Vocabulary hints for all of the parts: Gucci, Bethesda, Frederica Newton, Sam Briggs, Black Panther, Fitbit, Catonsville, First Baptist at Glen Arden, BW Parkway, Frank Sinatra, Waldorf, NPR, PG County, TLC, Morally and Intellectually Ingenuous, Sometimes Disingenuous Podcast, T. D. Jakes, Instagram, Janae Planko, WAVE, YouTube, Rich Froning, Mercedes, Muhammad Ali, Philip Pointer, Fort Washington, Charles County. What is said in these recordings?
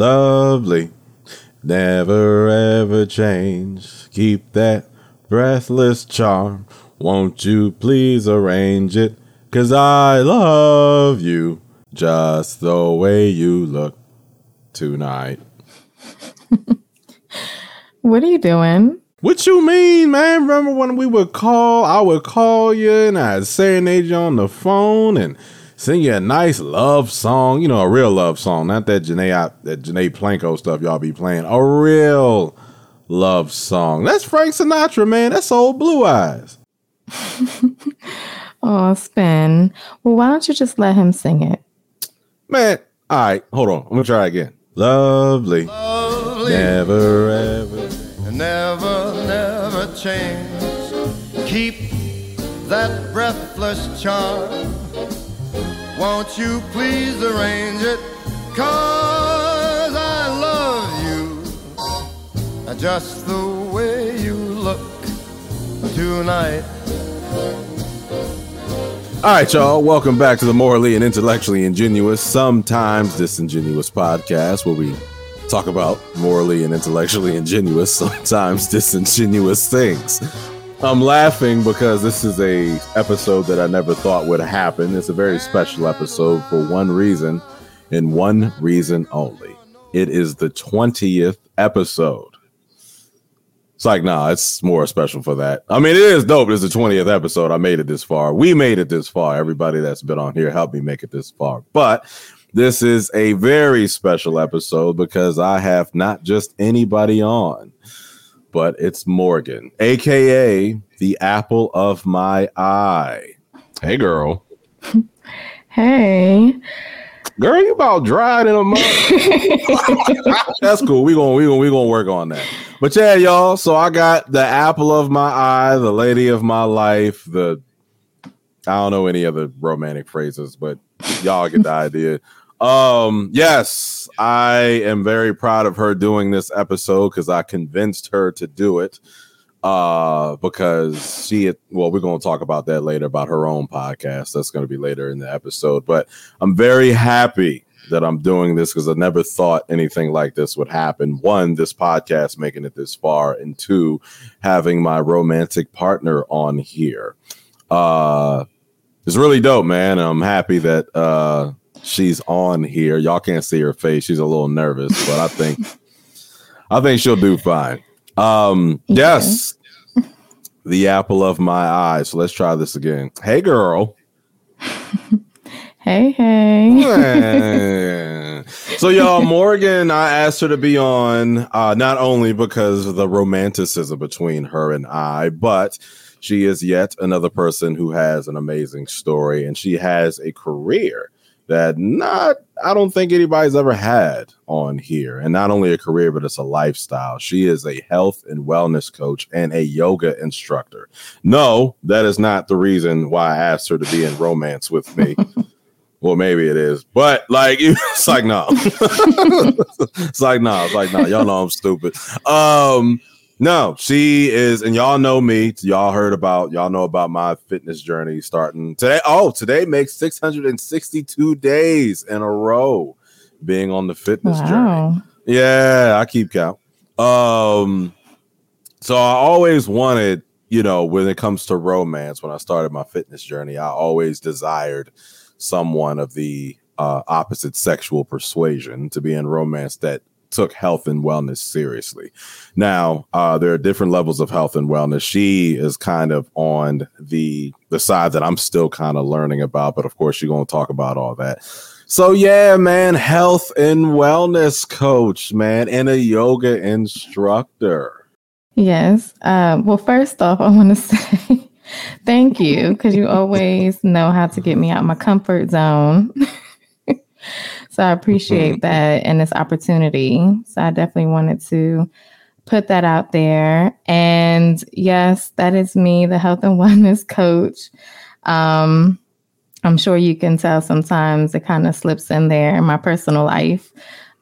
lovely, never ever change, keep that breathless charm, won't you please arrange it, 'cause I love you, just the way you look tonight. What are you doing? What you mean, man? Remember when I would call you and I'd serenade you on the phone and sing you a nice love song, you know, a real love song, not that Janae Planko stuff y'all be playing, a real love song. That's Frank Sinatra, man. That's old Blue Eyes. Oh, Spin. Well, why don't you just let him sing it? Man, all right, hold on. I'm gonna try again. Lovely, lovely, never ever. Never, never change. Keep that breathless charm. Won't you please arrange it? 'Cause I love you, just the way you look tonight. All right, y'all. Welcome back to the Morally and Intellectually Ingenuous, Sometimes Disingenuous Podcast, where we talk about morally and intellectually ingenuous, sometimes disingenuous things. I'm laughing because this is a episode that I never thought would happen. It's a very special episode for one reason and one reason only. It is the 20th episode. It's like, nah, it's more special for that. I mean, it is dope. It's the 20th episode. I made it this far. We made it this far. Everybody that's been on here helped me make it this far. But this is a very special episode because I have not just anybody on, but it's Morgan, a.k.a. the apple of my eye. Hey, girl. Hey. Girl, you about dried in a month. That's cool. We're gonna work on that. But yeah, y'all, so I got the apple of my eye, the lady of my life, I don't know any other romantic phrases, but y'all get the idea. Yes, I am very proud of her doing this episode because I convinced her to do it. Because we're going to talk about that later, about her own podcast. That's going to be later in the episode. But I'm very happy that I'm doing this because I never thought anything like this would happen. One, this podcast making it this far, and two, having my romantic partner on here. It's really dope, man. I'm happy that she's on here. Y'all can't see her face. She's a little nervous, but I think she'll do fine. Yes. The apple of my eye. So let's try this again. Hey, girl. Hey. So, y'all, Morgan, I asked her to be on, not only because of the romanticism between her and I, but she is yet another person who has an amazing story, and she has a career that I don't think anybody's ever had on here. And not only a career, but it's a lifestyle. She is a health and wellness coach and a yoga instructor. No, that is not the reason why I asked her to be in romance with me. Well, maybe it is, but like, it's like, no, it's like, no, y'all know I'm stupid. No, she is, and y'all know me. Y'all know about my fitness journey starting today. Oh, today makes 662 days in a row being on the fitness journey. Yeah, I keep count. So I always wanted, you know, when it comes to romance, when I started my fitness journey, I always desired someone of the opposite sexual persuasion to be in romance that took health and wellness seriously. Now, there are different levels of health and wellness. She is kind of on the side that I'm still kind of learning about, but of course, you're going to talk about all that. So yeah, man, health and wellness coach, man, and a yoga instructor. Yes. Well, first off, I want to say thank you, because you always know how to get me out of my comfort zone. So I appreciate that and this opportunity. So I definitely wanted to put that out there. And yes, that is me, the health and wellness coach. I'm sure you can tell sometimes it kind of slips in there in my personal life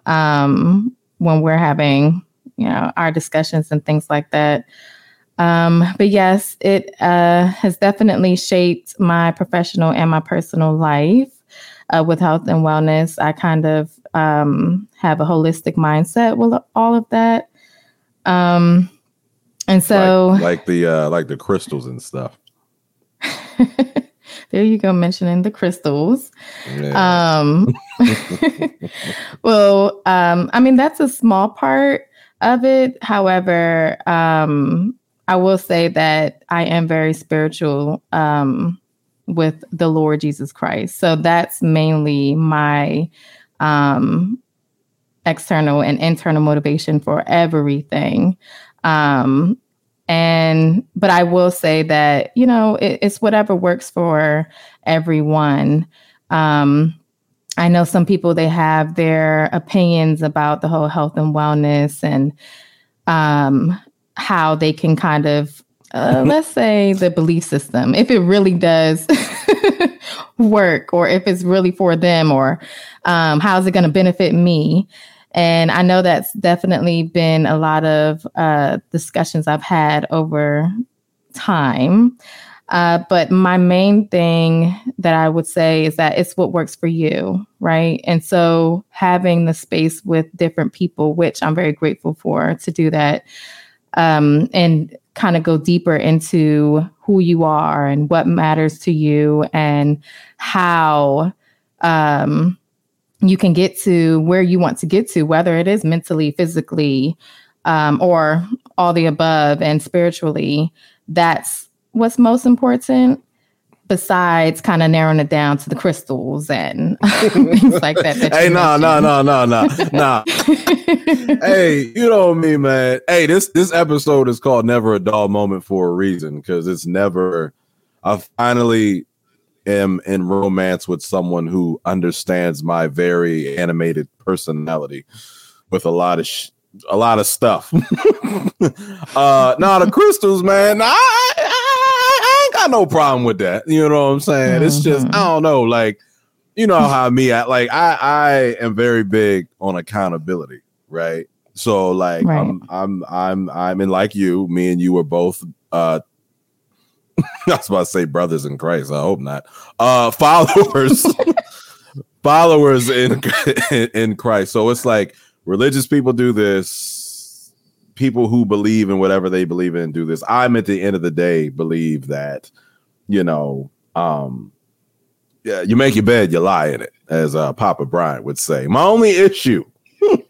when we're having, you know, our discussions and things like that. But yes, it has definitely shaped my professional and my personal life. With health and wellness, I kind of have a holistic mindset with all of that. And so like the crystals and stuff. There you go, mentioning the crystals. Yeah. I mean, that's a small part of it. However, I will say that I am very spiritual with the Lord Jesus Christ. So that's mainly my external and internal motivation for everything. But I will say that, you know, it's whatever works for everyone. I know some people, they have their opinions about the whole health and wellness and how they can kind of, let's say, the belief system, if it really does work, or if it's really for them, or how's it going to benefit me? And I know that's definitely been a lot of discussions I've had over time. But my main thing that I would say is that it's what works for you, right? And so having the space with different people, which I'm very grateful for to do that, and kind of go deeper into who you are and what matters to you and how you can get to where you want to get to, whether it is mentally, physically, or all the above, and spiritually. That's what's most important, besides kind of narrowing it down to the crystals and things like that. Hey, no. Hey, you know me, man. Hey, this episode is called Never a Dull Moment for a reason, because it's never, I finally am in romance with someone who understands my very animated personality with a lot of stuff. The crystals, man, I ain't got no problem with that. You know what I'm saying? It's just, I don't know. Like, you know how me, I am very big on accountability. Right. So like, right. I'm in, like, you, me and you were both, I was about to say brothers in Christ. I hope not. Followers in Christ. So it's like religious people do this. People who believe in whatever they believe in do this. I'm at the end of the day believe that, you know, you make your bed, you lie in it, as Papa Bryant would say. My only issue,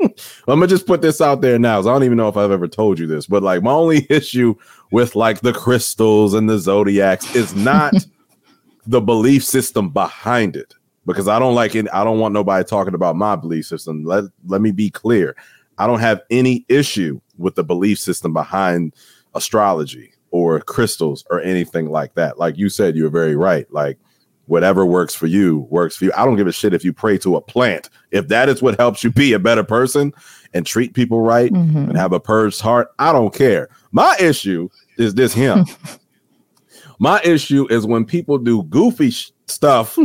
I'm gonna just put this out there now, because I don't even know if I've ever told you this, but like my only issue with like the crystals and the zodiacs is not the belief system behind it, because I don't like it. I don't want nobody talking about my belief system. Let me be clear. I don't have any issue with the belief system behind astrology or crystals or anything like that. Like you said, you're very right. Like, whatever works for you works for you. I don't give a shit if you pray to a plant. If that is what helps you be a better person and treat people right and have a purged heart, I don't care. My issue is this hymn. My issue is when people do goofy stuff.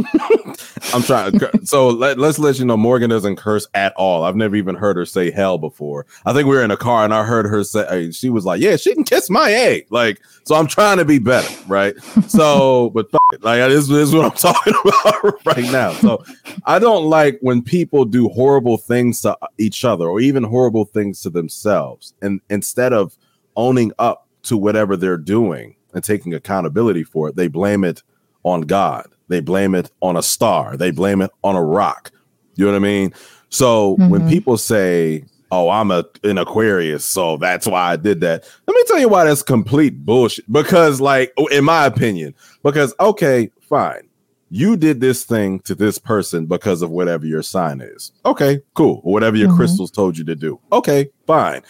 I'm trying. So let's let you know, Morgan doesn't curse at all. I've never even heard her say hell before. I think we were in a car and I heard her say, she was like, yeah, she can kiss my egg. Like, so I'm trying to be better. Right. So, but this is what I'm talking about right now. So I don't like when people do horrible things to each other or even horrible things to themselves. And instead of owning up to whatever they're doing and taking accountability for it, they blame it on God. They blame it on a star. They blame it on a rock. You know what I mean? So when people say, oh, I'm an Aquarius, so that's why I did that. Let me tell you why that's complete bullshit. Because, like, in my opinion, because, okay, fine. You did this thing to this person because of whatever your sign is. Okay, cool. Or whatever your crystals told you to do. Okay, fine.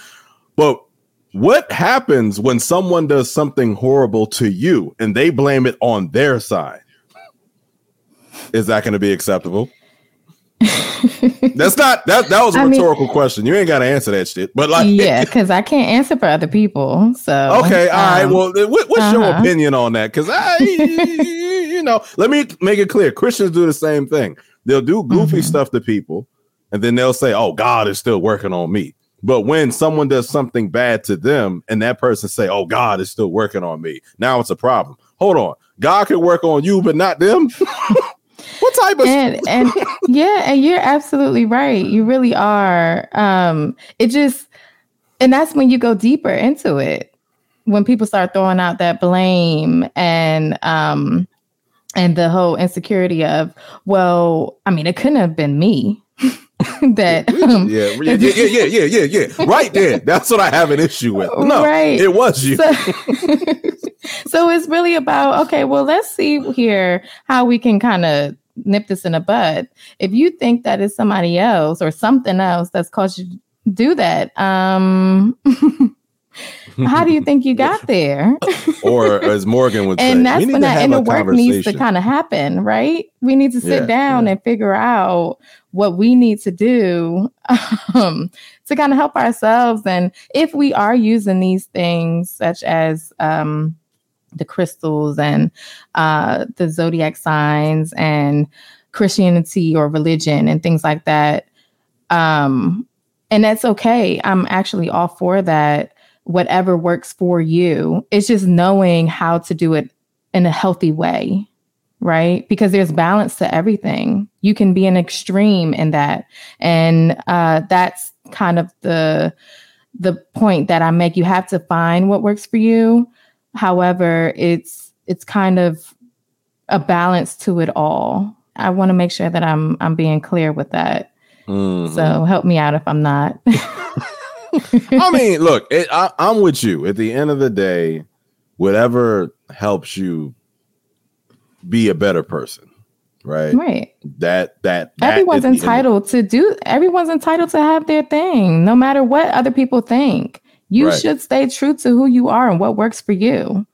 But what happens when someone does something horrible to you and they blame it on their sign? Is that going to be acceptable? That's not that. That was a rhetorical question. You ain't got to answer that shit. But like, yeah, because I can't answer for other people. So okay, all right. Well, what's your opinion on that? Because you know, let me make it clear. Christians do the same thing. They'll do goofy stuff to people, and then they'll say, "Oh, God is still working on me." But when someone does something bad to them, and that person say, "Oh, God is still working on me," now it's a problem. Hold on, God can work on you, but not them. What type of and yeah, and you're absolutely right. You really are. It just, and that's when you go deeper into it. When people start throwing out that blame and the whole insecurity of, well, I mean, it couldn't have been me. That yeah. Right there. That's what I have an issue with. No, right. It was you. So, so it's really about, okay, well, let's see here how we can kind of nip this in the bud. If you think that it's somebody else or something else that's caused you to do that, how do you think you got there? Or as Morgan would say, that's when that inner work needs to kind of happen, right? We need to sit down and figure out what we need to do to kind of help ourselves. And if we are using these things such as the crystals and the zodiac signs and Christianity or religion and things like that, and that's okay. I'm actually all for that. Whatever works for you. It's just knowing how to do it in a healthy way. Right. Because there's balance to everything. You can be an extreme in that. And that's kind of the point that I make. You have to find what works for you. However, it's kind of a balance to it all. I want to make sure that I'm being clear with that. Mm-hmm. So help me out if I'm not. I mean, look, I'm with you. At the end of the day, whatever helps you be a better person, right? That everyone's entitled to do. Everyone's entitled to have their thing, no matter what other people think. You should stay true to who you are and what works for you.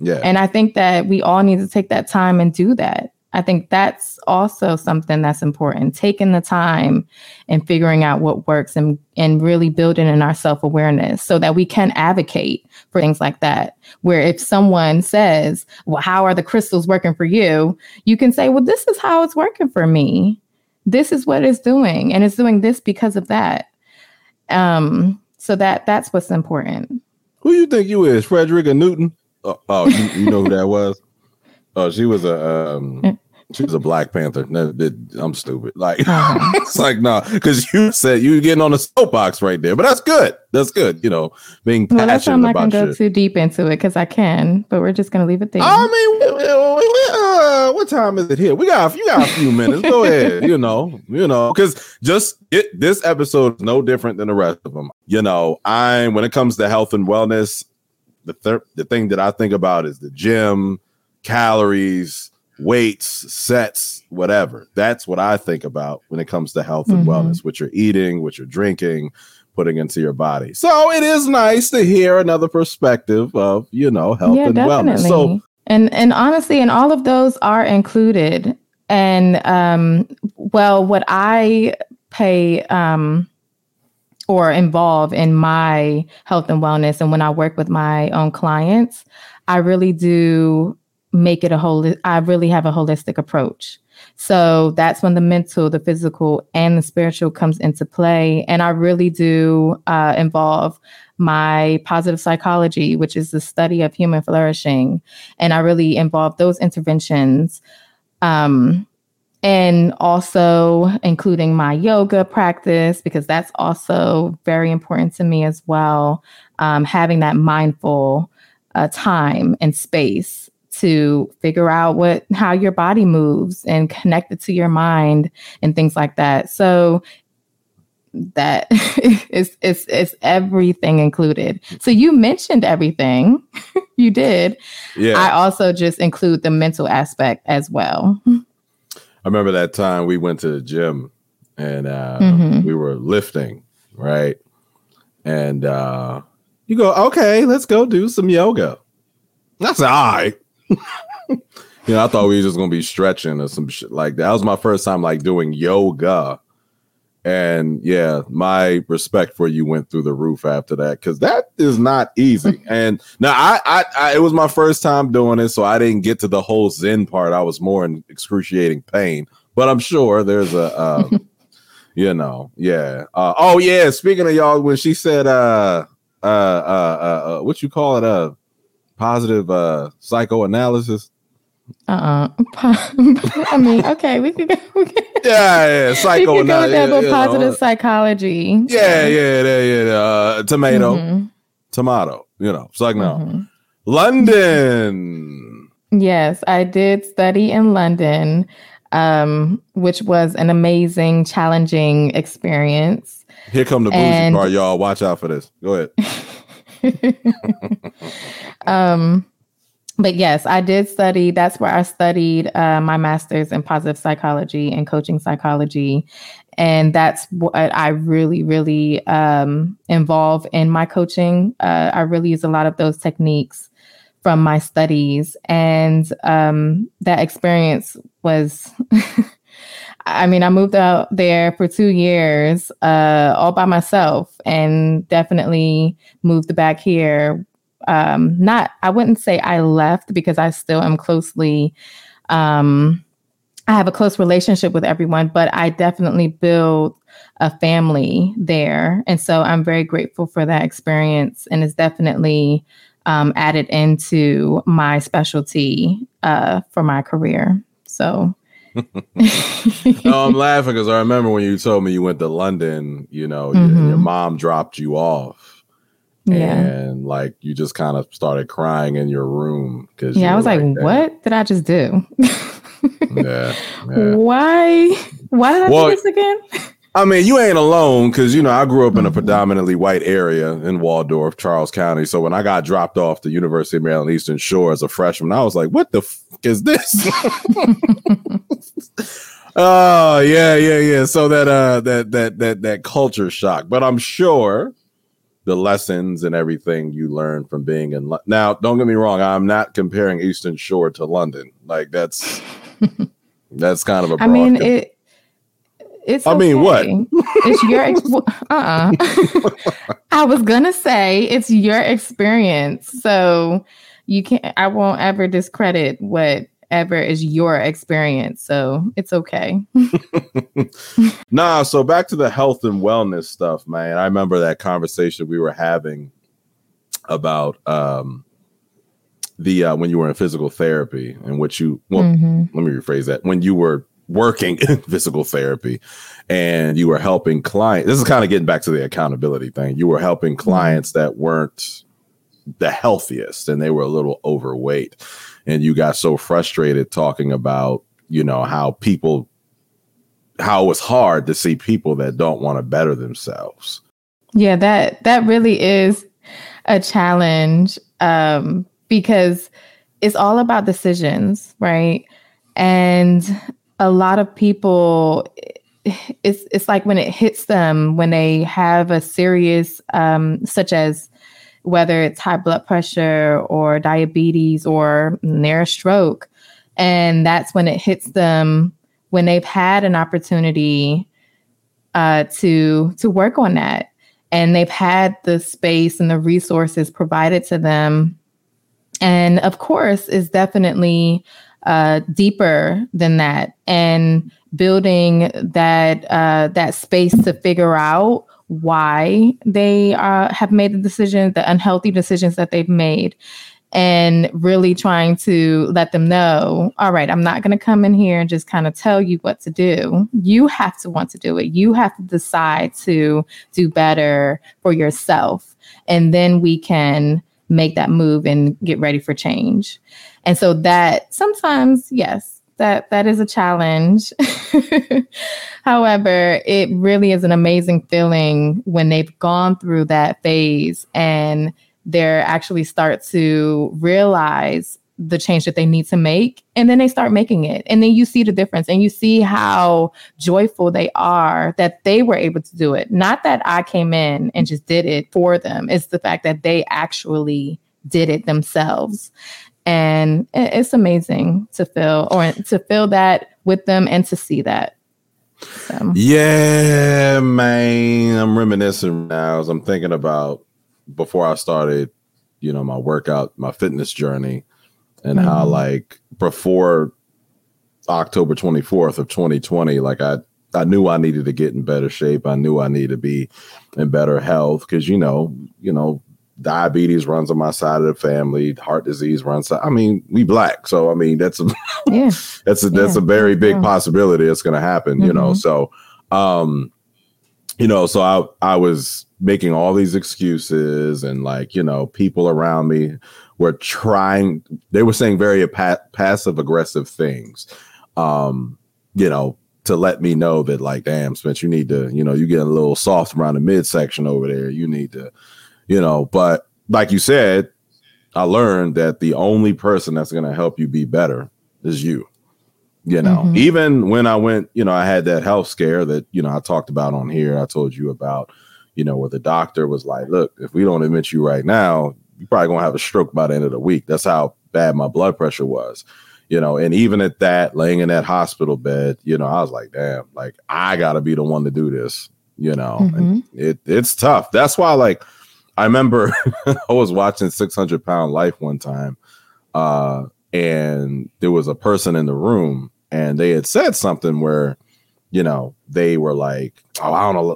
Yeah, and I think that we all need to take that time and do that. I think that's also something that's important. Taking the time and figuring out what works and really building in our self-awareness so that we can advocate for things like that. Where if someone says, well, how are the crystals working for you? You can say, well, this is how it's working for me. This is what it's doing. And it's doing this because of that. So that's what's important. Who you think you is, Frederica Newton? Oh, you know who that was? Oh, she was a Black Panther. I'm stupid. Like, it's like, no, because you said you were getting on a soapbox right there, but that's good. That's good. You know, being passionate about I'm not going to go too deep into it because I can, but we're just going to leave it there. I mean, what time is it here? You got a few minutes. Go ahead. You know, because this episode is no different than the rest of them. You know, when it comes to health and wellness, the thing that I think about is the gym, calories, weights, sets, whatever. That's what I think about when it comes to health and wellness, what you're eating, what you're drinking, putting into your body. So it is nice to hear another perspective of, health and wellness. So, and honestly, and all of those are included. And, well, what I pay, or involve in my health and wellness, and when I work with my own clients, I really do make it I really have a holistic approach. So that's when the mental, the physical, and the spiritual comes into play. And I really do involve my positive psychology, which is the study of human flourishing. And I really involve those interventions, and also including my yoga practice, because that's also very important to me as well. Having that mindful time and space to figure out how your body moves and connect it to your mind and things like that. So that it's everything included. So you mentioned everything. You did. Yeah. I also just include the mental aspect as well. I remember that time we went to the gym and we were lifting, right? And you go, okay, let's go do some yoga. That's all right. I thought we were just going to be stretching or some shit like that. That was my first time like doing yoga. And yeah, my respect for you went through the roof after that, because that is not easy. And now I it was my first time doing it, so I didn't get to the whole Zen part. I was more in excruciating pain, but I'm sure there's a, yeah. Oh yeah. Speaking of y'all, when she said, what you call it, positive psychoanalysis. I mean, okay, we could go. Yeah, psycho. We could go with that, but positive psychology. Yeah. Tomato, mm-hmm. Tomato. You know, it's like no. Mm-hmm. London. Yes, I did study in London, which was an amazing, challenging experience. Here come the bougie part, y'all. Watch out for this. Go ahead. But yes, I did study. That's where I studied my master's in positive psychology and coaching psychology. And that's what I really, really involve in my coaching. I really use a lot of those techniques from my studies. And that experience was, I mean, I moved out there for 2 years all by myself, and definitely moved back here. I wouldn't say I left, because I still am closely, I have a close relationship with everyone, but I definitely built a family there. And so I'm very grateful for that experience. And it's definitely added into my specialty for my career. So no, I'm laughing because I remember when you told me you went to London, you know, mm-hmm. your mom dropped you off. Yeah. And like you just kind of started crying in your room because I was like, what did I just do? Yeah. Why did I do this again? I mean, you ain't alone, because you know I grew up in a predominantly white area in Waldorf, Charles County. So when I got dropped off the University of Maryland Eastern Shore as a freshman, I was like, what the is this? Oh yeah. So that culture shock, but I'm sure the lessons and everything you learn from being in London. Now, don't get me wrong. I'm not comparing Eastern Shore to London. Like that's kind of a broad it's. I mean, what? It's your I was gonna say it's your experience, so you can't. I won't ever discredit whatever is your experience, so it's okay. Nah, so back to the health and wellness stuff, man. I remember that conversation we were having about when you were in physical therapy and what you let me rephrase that. When you were working in physical therapy and you were helping clients, this is kind of getting back to the accountability thing. You were helping clients that weren't the healthiest and they were a little overweight. And you got so frustrated talking about, you know, how it's hard to see people that don't want to better themselves. Yeah, that really is a challenge because it's all about decisions, right? And a lot of people, it's like when it hits them, when they have a serious, such as whether it's high blood pressure or diabetes or near a stroke. And that's when it hits them, when they've had an opportunity to work on that. And they've had the space and the resources provided to them. And of course, it's definitely deeper than that. And building that space to figure out why they have made the decisions, the unhealthy decisions that they've made, and really trying to let them know, all right, I'm not going to come in here and just kind of tell you what to do. You have to want to do it. You have to decide to do better for yourself. And then we can make that move and get ready for change. And so that sometimes, yes, That is a challenge. However, it really is an amazing feeling when they've gone through that phase and they're actually start to realize the change that they need to make. And then they start making it. And then you see the difference and you see how joyful they are that they were able to do it. Not that I came in and just did it for them. It's the fact that they actually did it themselves. And it's amazing to feel that with them and to see that. So. Yeah, man, I'm reminiscing now as I'm thinking about before I started, you know, my workout, my fitness journey, and how like before October 24th of 2020, like I knew I needed to get in better shape. I knew I needed to be in better health because, you know, Diabetes runs on my side of the family. Heart disease runs. I mean, we black. So, I mean, that's a, yeah. that's a very big possibility that's going to happen, you know? So, so I was making all these excuses and like, you know, people around me were trying, they were saying very passive aggressive things, you know, to let me know that like, damn, Spence, you need to, you know, you get a little soft around the midsection over there. You need to, you know, but like you said, I learned that the only person that's going to help you be better is you, you know, even when I went, you know, I had that health scare that, you know, I talked about on here. I told you about, you know, where the doctor was like, look, if we don't admit you right now, you're probably going to have a stroke by the end of the week. That's how bad my blood pressure was, you know, and even at that, laying in that hospital bed, you know, I was like, damn, like I got to be the one to do this, you know, and it's tough. That's why, like, I remember I was watching 600 Pound Life one time and there was a person in the room and they had said something where, you know, they were like, oh,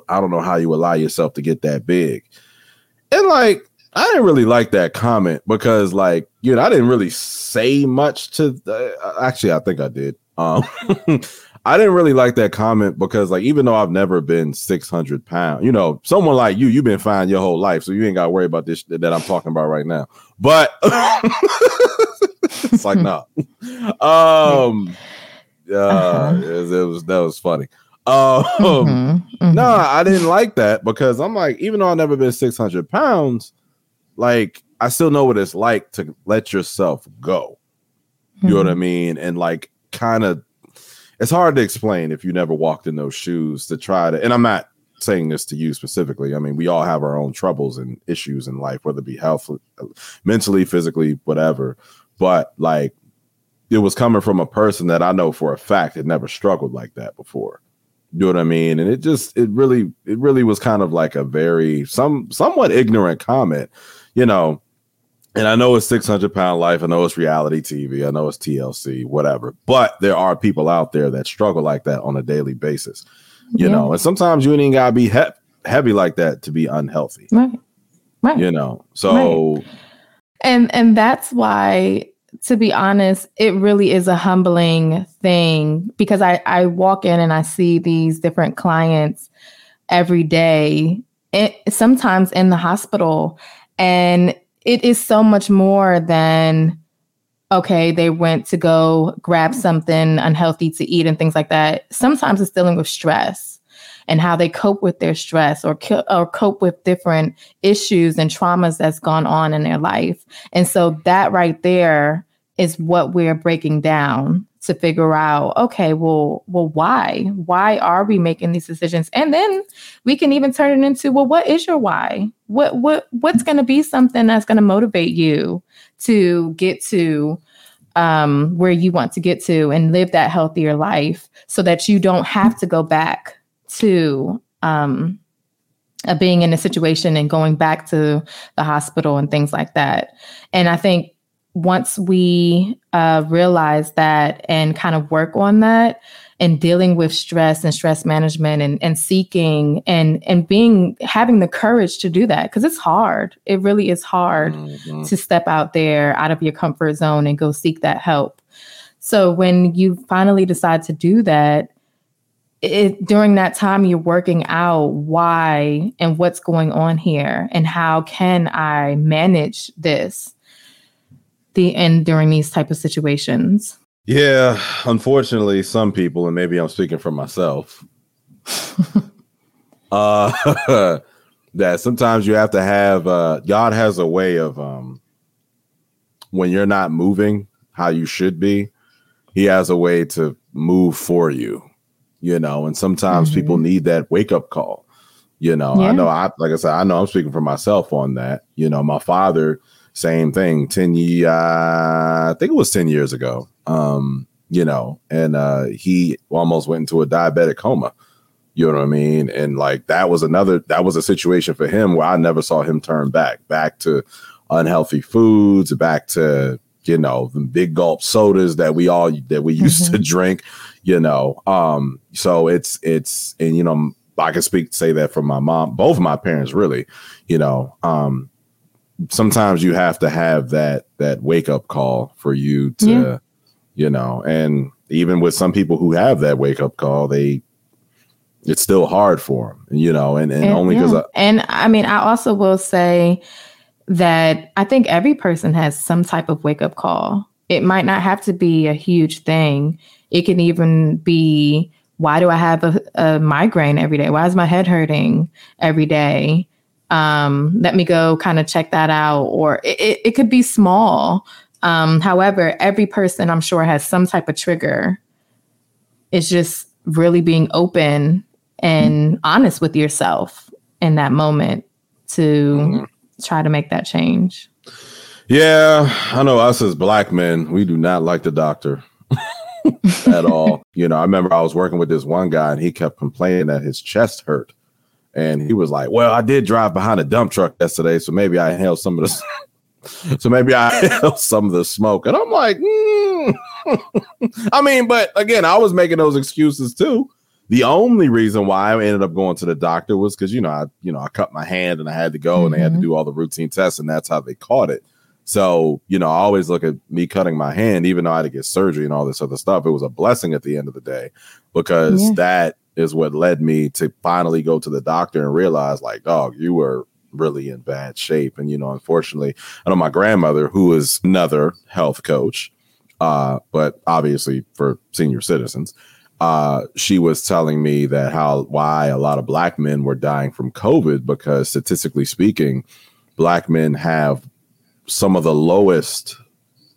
I don't know how you allow yourself to get that big. And like, I didn't really like that comment because like, you know, I didn't really say much to actually, I think I did. I didn't really like that comment because like, even though I've never been 600 pounds, you know, someone like you, you've been fine your whole life. So you ain't got to worry about this that I'm talking about right now. But it's like, no, that was funny. No, I didn't like that because I'm like, even though I've never been 600 pounds, like I still know what it's like to let yourself go. You know what I mean? And like kind of, it's hard to explain if you never walked in those shoes to try to, and I'm not saying this to you specifically. I mean, we all have our own troubles and issues in life, whether it be health, mentally, physically, whatever. But like, it was coming from a person that I know for a fact had never struggled like that before. You know what I mean? And it really was kind of like a very somewhat ignorant comment, you know. And I know it's 600 Pound Life. I know it's reality TV. I know it's TLC, whatever. But there are people out there that struggle like that on a daily basis, you know. And sometimes you ain't got to be heavy like that to be unhealthy. Right. You know, so. Right. And that's why, to be honest, it really is a humbling thing because I walk in and I see these different clients every day, sometimes in the hospital. And it is so much more than, okay, they went to go grab something unhealthy to eat and things like that. Sometimes it's dealing with stress and how they cope with their stress or cope with different issues and traumas that's gone on in their life. And so that right there is what we're breaking down to figure out, okay, well, why? Why are we making these decisions? And then we can even turn it into, well, what is your why? What's going to be something that's going to motivate you to get to where you want to get to and live that healthier life so that you don't have to go back to being in a situation and going back to the hospital and things like that. And I think once we realize that and kind of work on that and dealing with stress and stress management and seeking and having the courage to do that, because it's hard. It really is hard to step out there out of your comfort zone and go seek that help. So when you finally decide to do that, during that time, you're working out why and what's going on here and how can I manage this during these type of situations. Yeah, unfortunately, some people, and maybe I'm speaking for myself, that sometimes you have to have, God has a way of, when you're not moving how you should be, he has a way to move for you, you know, and sometimes people need that wake up call, you know. Yeah. I know I'm speaking for myself on that, you know. My father, same thing, 10 years ago, you know, and he almost went into a diabetic coma, you know what I mean? And like that was a situation for him where I never saw him turn back to unhealthy foods, back to, you know, the big gulp sodas that we used to drink, you know. So it's and, you know, I can say that for my mom, both of my parents really, you know. sometimes you have to have that wake up call for you to, you know, and even with some people who have that wake up call, it's still hard for them, you know, and only because. Yeah. And I mean, I also will say that I think every person has some type of wake up call. It might not have to be a huge thing. It can even be, why do I have a migraine every day? Why is my head hurting every day? Let me go kind of check that out. Or it could be small. However, every person I'm sure has some type of trigger. It's just really being open and honest with yourself in that moment to try to make that change. Yeah, I know us as Black men, we do not like the doctor at all. You know, I remember I was working with this one guy and he kept complaining that his chest hurt. And he was like, well, I did drive behind a dump truck yesterday, so maybe I inhaled some of the smoke. And I'm like, I mean, but again, I was making those excuses too. The only reason why I ended up going to the doctor was because, I cut my hand and I had to go and they had to do all the routine tests, and that's how they caught it. So, I always look at me cutting my hand, even though I had to get surgery and all this other stuff. It was a blessing at the end of the day, because that is what led me to finally go to the doctor and realize, like, dog, you were really in bad shape. And, unfortunately, I know my grandmother, who is another health coach, but obviously for senior citizens, she was telling me that why a lot of Black men were dying from COVID, because statistically speaking, Black men have some of the lowest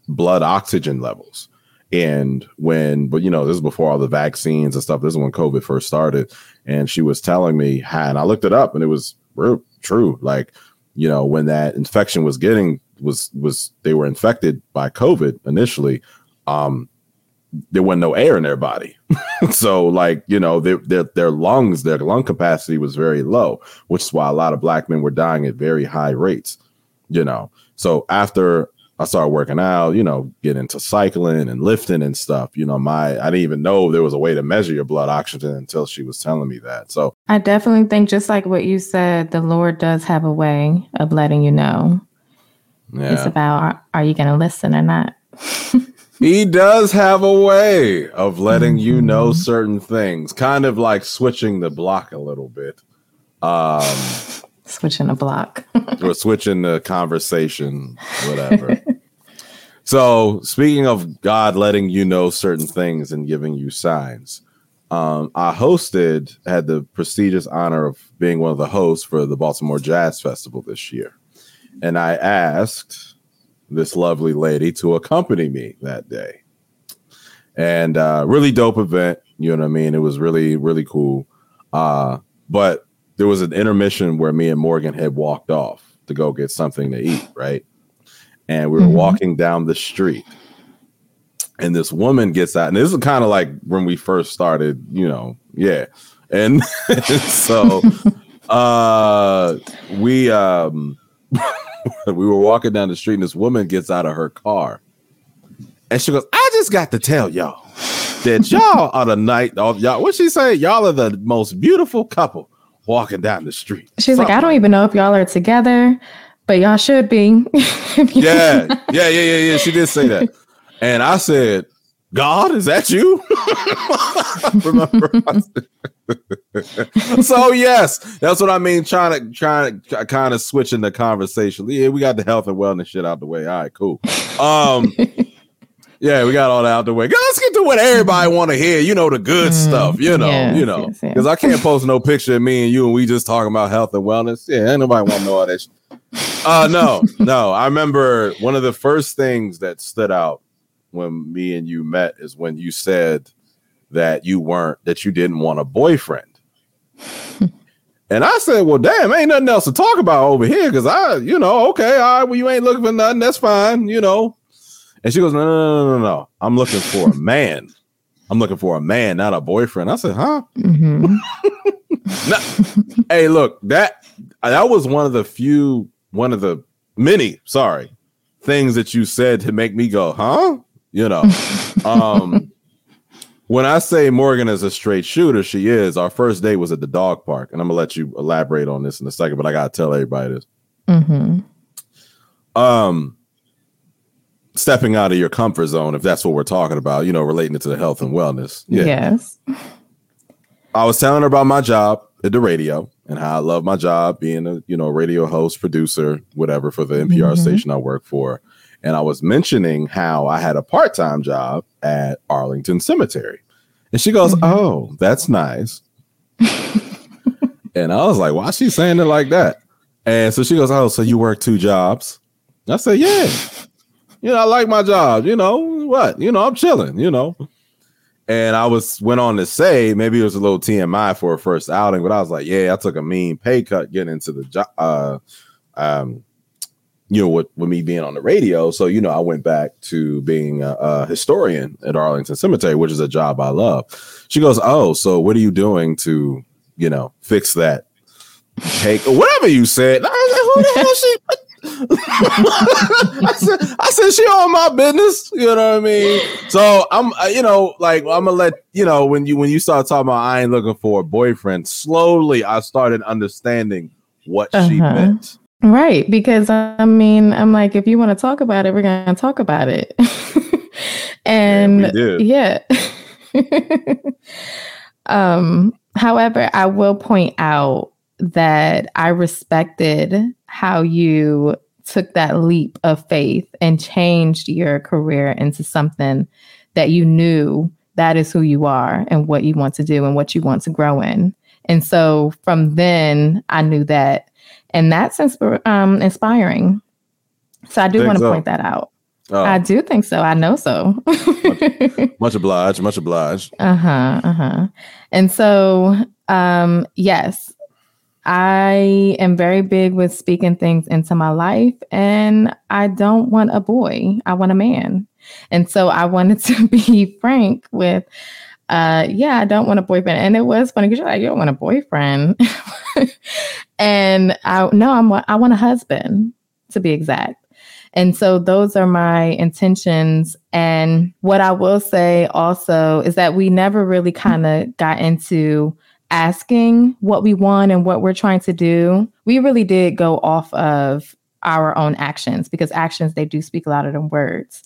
blood oxygen levels. And this is before all the vaccines and stuff. This is when COVID first started. And she was telling me, and I looked it up, and it was real true. Like, when that infection was they were infected by COVID initially, there wasn't no air in their body. So like, their lung capacity was very low, which is why a lot of Black men were dying at very high rates, So after I started working out, getting into cycling and lifting and stuff, I didn't even know there was a way to measure your blood oxygen until she was telling me that. So I definitely think, just like what you said, the Lord does have a way of letting you know. Yeah. It's about, are you going to listen or not? He does have a way of letting you know certain things, kind of like switching the block a little bit. Switching a block. Or switching the conversation, whatever. So speaking of God letting you know certain things and giving you signs, I had the prestigious honor of being one of the hosts for the Baltimore Jazz Festival this year. And I asked this lovely lady to accompany me that day. And really dope event. You know what I mean? It was really, really cool. But there was an intermission where me and Morgan had walked off to go get something to eat, right? And we were walking down the street, and this woman gets out, and this is kind of like when we first started, And so we were walking down the street, and this woman gets out of her car, and she goes, "I just got to tell y'all that y'all are the What'd she say? Y'all are the most beautiful couple walking down the street." She's like, "I don't even know if y'all are together, but y'all should be." Yeah. She did say that. And I said, "God, is that you?" Remember? So yes, that's what I mean. Trying to kind of switch in the conversation. Yeah, we got the health and wellness shit out the way. All right, cool. Yeah, we got all that out the way. Let's get to what everybody want to hear. The good stuff, Yes, because I can't post no picture of me and you and we just talking about health and wellness. Yeah, ain't nobody want to know all that shit. No. I remember one of the first things that stood out when me and you met is when you said that you didn't want a boyfriend. And I said, "Well, damn, ain't nothing else to talk about over here, because you ain't looking for nothing. That's fine, And she goes, no. "I'm looking for a man. I'm looking for a man, not a boyfriend." I said, "Huh?" No. Hey, look, that was one of the many things that you said to make me go, "Huh?" When I say Morgan is a straight shooter, she is. Our first date was at the dog park, and I'm going to let you elaborate on this in a second, but I got to tell everybody this. Stepping out of your comfort zone, if that's what we're talking about, you know, relating it to the health and wellness. Yeah. Yes. I was telling her about my job at the radio and how I love my job being a, you know, radio host, producer, whatever, for the NPR station I work for. And I was mentioning how I had a part-time job at Arlington Cemetery. And she goes, oh, that's nice. And I was like, why is she saying it like that? And so she goes, oh, so you work two jobs? I said, yeah. You know, I like my job. You know what? You know, I'm chilling, you know. And I went on to say, maybe it was a little TMI for a first outing, but I was like, yeah, I took a mean pay cut getting into the job, you know, with me being on the radio. So, you know, I went back to being a historian at Arlington Cemetery, which is a job I love. She goes, oh, so what are you doing to, you know, fix that cake or whatever you said? I was like, who the hell she... I said she on my business, you know what I mean? So I'm, you know, like I'm gonna let you know when you start talking about I ain't looking for a boyfriend. Slowly, I started understanding what she meant, right? Because I mean, I'm like, if you want to talk about it, we're gonna talk about it, and yeah. However, I will point out that I respected how you took that leap of faith and changed your career into something that you knew that is who you are and what you want to do and what you want to grow in. And so from then I knew that, and that's inspiring. So I do want to point that out. Oh. I do think so. I know so. Much obliged. And so, yes, I am very big with speaking things into my life, and I don't want a boy. I want a man. And so I wanted to be frank with, yeah, I don't want a boyfriend. And it was funny because you're like, you don't want a boyfriend. And I want a husband, to be exact. And so those are my intentions. And what I will say also is that we never really kind of got into asking what we want and what we're trying to do. We really did go off of our own actions, because actions, they do speak louder than words.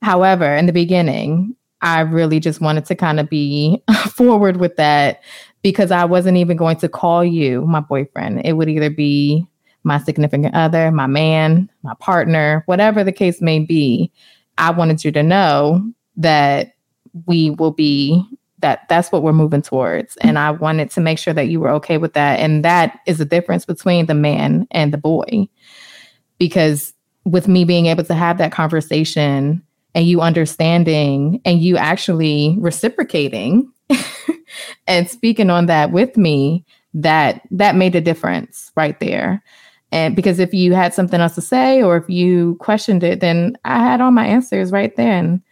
However, in the beginning, I really just wanted to kind of be forward with that, because I wasn't even going to call you my boyfriend. It would either be my significant other, my man, my partner, whatever the case may be. I wanted you to know that we will be that's what we're moving towards. And I wanted to make sure that you were okay with that. And that is the difference between the man and the boy. Because with me being able to have that conversation and you understanding and you actually reciprocating and speaking on that with me, that made a difference right there. And because if you had something else to say or if you questioned it, then I had all my answers right then.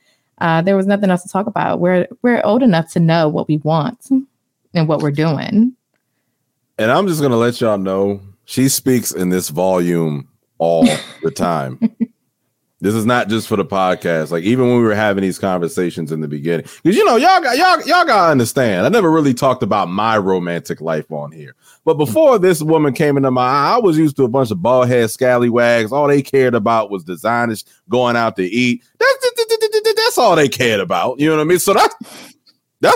There was nothing else to talk about. We're old enough to know what we want and what we're doing. And I'm just going to let y'all know, she speaks in this volume all the time. This is not just for the podcast. Like, even when we were having these conversations in the beginning, because, you know, y'all got to understand, I never really talked about my romantic life on here. But before this woman came into my eye, I was used to a bunch of bald head scallywags. All they cared about was designers going out to eat. That's all they cared about. You know what I mean? So that's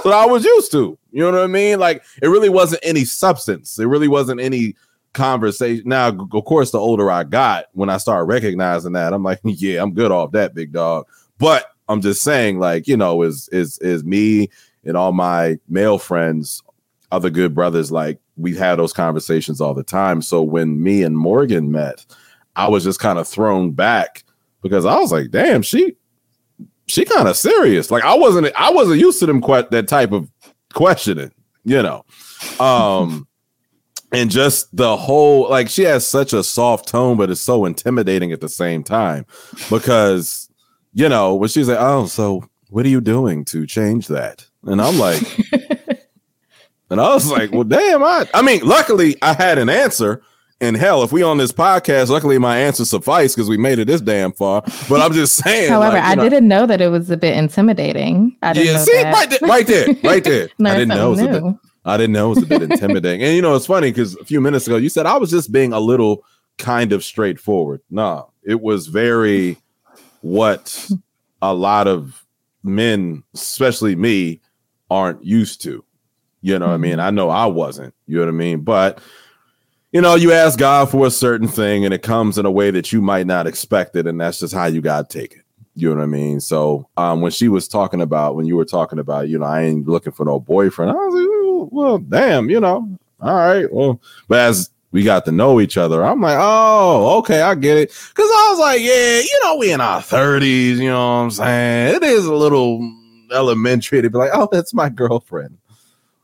what I was used to. You know what I mean? Like, it really wasn't any substance. It really wasn't any conversation. Now, of course, the older I got, when I started recognizing that, I'm like, yeah, I'm good off that, big dog. But I'm just saying, like, you know, is me and all my male friends, other good brothers, like, we've had those conversations all the time. So when me and Morgan met, I was just kind of thrown back, because I was like, damn, she kind of serious. Like, I wasn't used to them that type of questioning, you know. And just the whole, like, she has such a soft tone, but it's so intimidating at the same time, because, you know, when she's like, oh, so what are you doing to change that? And I'm like, and I was like, well, damn, I mean, luckily I had an answer. And hell, if we on this podcast, luckily my answer sufficed because we made it this damn far. But I'm just saying. However, like, I didn't know that it was a bit intimidating. I didn't know that. Right there. I didn't know it was a bit intimidating. And, you know, it's funny because a few minutes ago you said I was just being a little kind of straightforward. No, it was very what a lot of men, especially me, aren't used to. You know what I mean? I know I wasn't, you know what I mean? But, you know, you ask God for a certain thing and it comes in a way that you might not expect it. And that's just how you got to take it. You know what I mean? So when you were talking about, you know, I ain't looking for no boyfriend. I was like, well, damn, you know, all right. Well, but as we got to know each other, I'm like, oh, okay, I get it. Because I was like, yeah, you know, we in our 30s. You know what I'm saying? It is a little elementary to be like, oh, that's my girlfriend.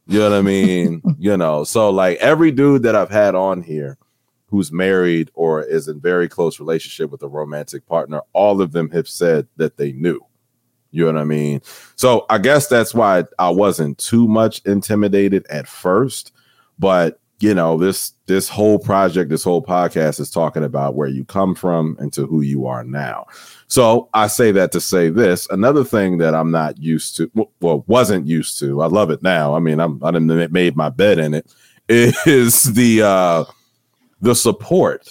You know what I mean? You know, so like every dude that I've had on here who's married or is in very close relationship with a romantic partner, all of them have said that they knew. You know what I mean? So I guess that's why I wasn't too much intimidated at first. But, you know, this whole project, this whole podcast is talking about where you come from and to who you are now. So I say that to say this. Another thing that I'm not used to, well, wasn't used to, I love it now. I mean, I done made my bed in it, is the support.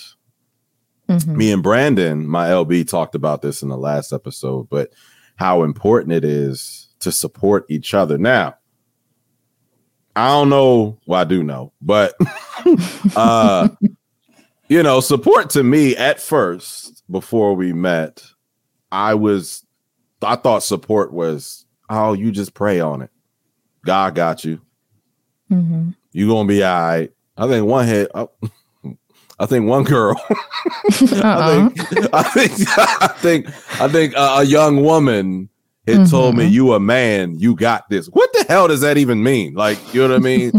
Mm-hmm. Me and Brandon, my LB, talked about this in the last episode, but how important it is to support each other. Now, I don't know, well, I do know, but, you know, support to me at first, before we met, I thought support was, oh, you just pray on it. God got you. Mm-hmm. You gonna be all right. I think one girl, uh-uh. I think a young woman had mm-hmm. told me, you a man, you got this. What the hell does that even mean? Like, you know what I mean?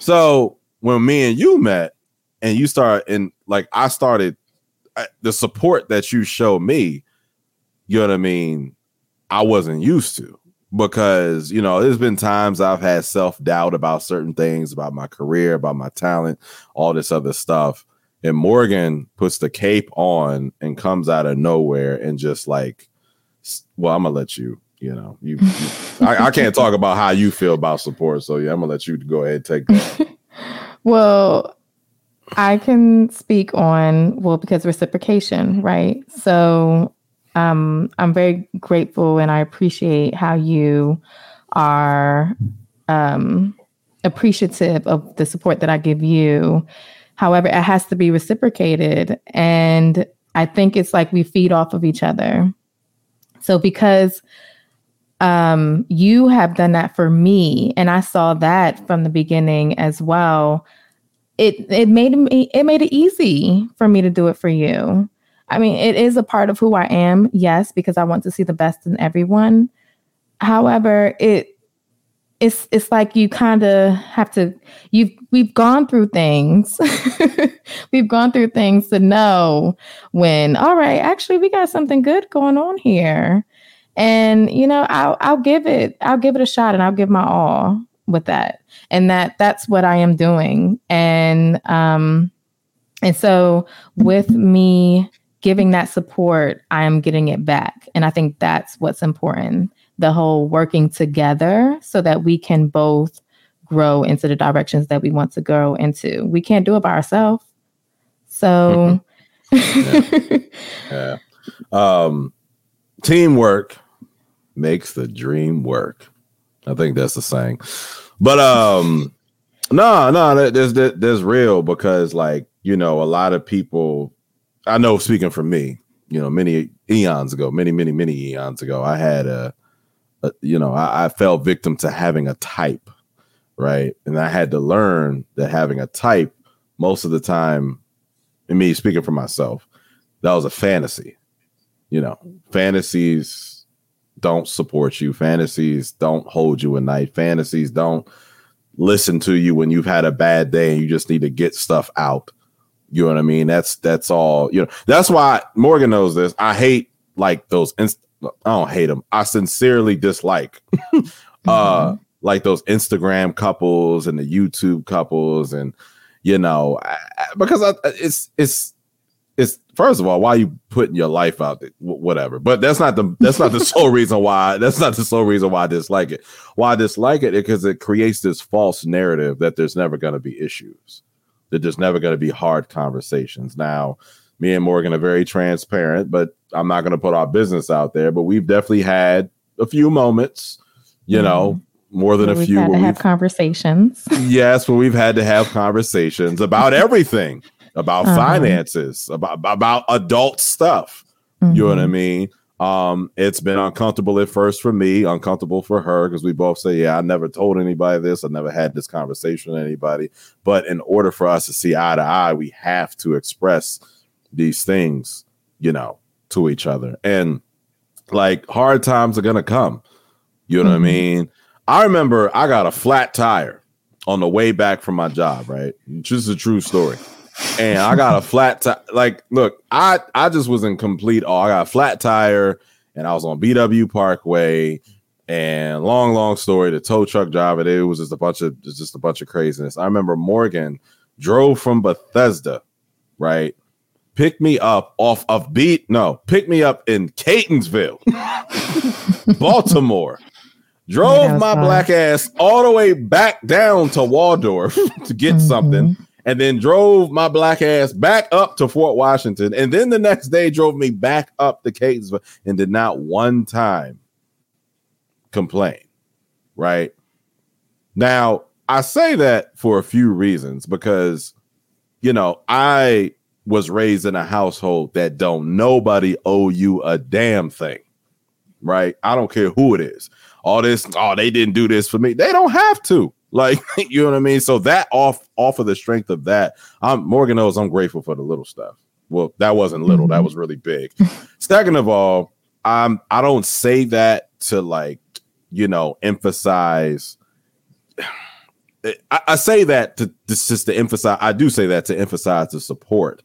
So when me and you met and you started, and like, I started, the support that you show me, you know what I mean, I wasn't used to, because, you know, there's been times I've had self-doubt about certain things, about my career, about my talent, all this other stuff. And Morgan puts the cape on and comes out of nowhere and just like, well, I'm gonna let you, you know, I can't talk about how you feel about support. So yeah, I'm gonna let you go ahead and take that. Well, I can speak on, well, because reciprocation, right? So I'm very grateful and I appreciate how you are appreciative of the support that I give you. However, it has to be reciprocated. And I think it's like we feed off of each other. So because you have done that for me, and I saw that from the beginning as well, it made it easy for me to do it for you. I mean, it is a part of who I am, yes, because I want to see the best in everyone. However, it's like you kind of have to. We've gone through things. We've gone through things to know when. All right, actually, we got something good going on here, and you know, I'll give it a shot, and I'll give my all with that, and that's what I am doing, and so with me giving that support, I am getting it back, and I think that's what's important. The whole working together so that we can both grow into the directions that we want to grow into. We can't do it by ourselves. So yeah. Teamwork makes the dream work. I think that's the saying. But no, there's real, because like, you know, a lot of people, I know speaking for me, you know, many eons ago, I had I fell victim to having a type, right? And I had to learn that having a type, most of the time, and me speaking for myself, that was a fantasy. You know, fantasies don't support you. Fantasies don't hold you at night. Fantasies don't listen to you when you've had a bad day and you just need to get stuff out. You know what I mean? That's all, you know. That's why Morgan knows this. I hate like those I don't hate them. I sincerely dislike like those Instagram couples and the YouTube couples, and you know, because it's first of all, why are you putting your life out there? Whatever. But that's not the sole reason why I dislike it. Why I dislike it is because it creates this false narrative that there's never going to be issues. They're just never going to be hard conversations. Now, me and Morgan are very transparent, but I'm not going to put our business out there. But we've definitely had a few moments, you know, more than a few. We've had to have conversations. Yes, where we've had to have conversations about everything, about finances, about adult stuff. You know what I mean? It's been uncomfortable at first for me, uncomfortable for her, because we both say, yeah, I never told anybody this. I never had this conversation with anybody. But in order for us to see eye to eye, we have to express these things, you know, to each other. And like, hard times are going to come. You know what I mean? I remember I got a flat tire on the way back from my job, right? This is a true story. And I got a flat tire. Like, look, I just was in complete awe. I got a flat tire, and I was on BW Parkway. And long story, the tow truck driver, it was just a bunch of craziness. I remember Morgan drove from Bethesda, right? Picked me up in Catonsville, Baltimore. Drove my black ass all the way back down to Waldorf to get something. And then drove my black ass back up to Fort Washington. And then the next day drove me back up to Catonsville and did not one time complain. Right? Now, I say that for a few reasons, because, you know, I was raised in a household that don't nobody owe you a damn thing. Right? I don't care who it is. All this, they didn't do this for me. They don't have to. Like, you know what I mean? So that off of the strength of that, Morgan knows I'm grateful for the little stuff. Well, that wasn't little. That was really big. Second of all, I don't say that to, like, you know, emphasize. I say that to emphasize. I do say that to emphasize the support,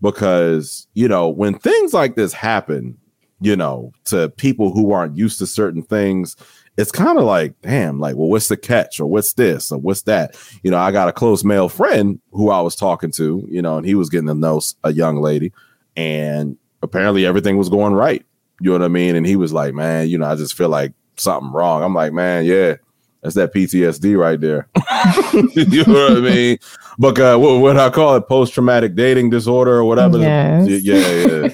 because, you know, when things like this happen, you know, to people who aren't used to certain things, it's kind of like, damn, like, well, what's the catch, or what's this, or what's that? You know, I got a close male friend who I was talking to, you know, and he was getting to know a young lady, and apparently everything was going right. You know what I mean? And he was like, man, you know, I just feel like something wrong. I'm like, man, yeah, that's that PTSD right there. You know what I mean? Because what I call it, post-traumatic dating disorder or whatever. Yes. Yeah.